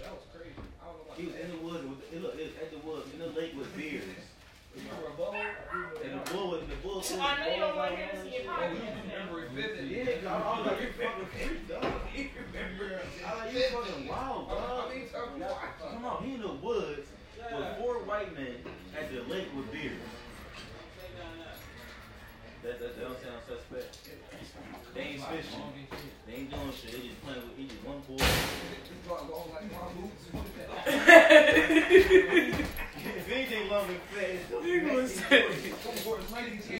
that was crazy. He was in the woods. It looked at the woods in the lake with beers. And the bull was in the bull. I know you don't want him to see it. I remember it vividly. Yeah, I remember it vividly. I remember it fucking wild, dog. Come on, he in the woods with four white men at the lake with beers. That, that, that don't sound suspect. They ain't fishing. They ain't doing shit. They just playing with each one boy. If anything, long and fast.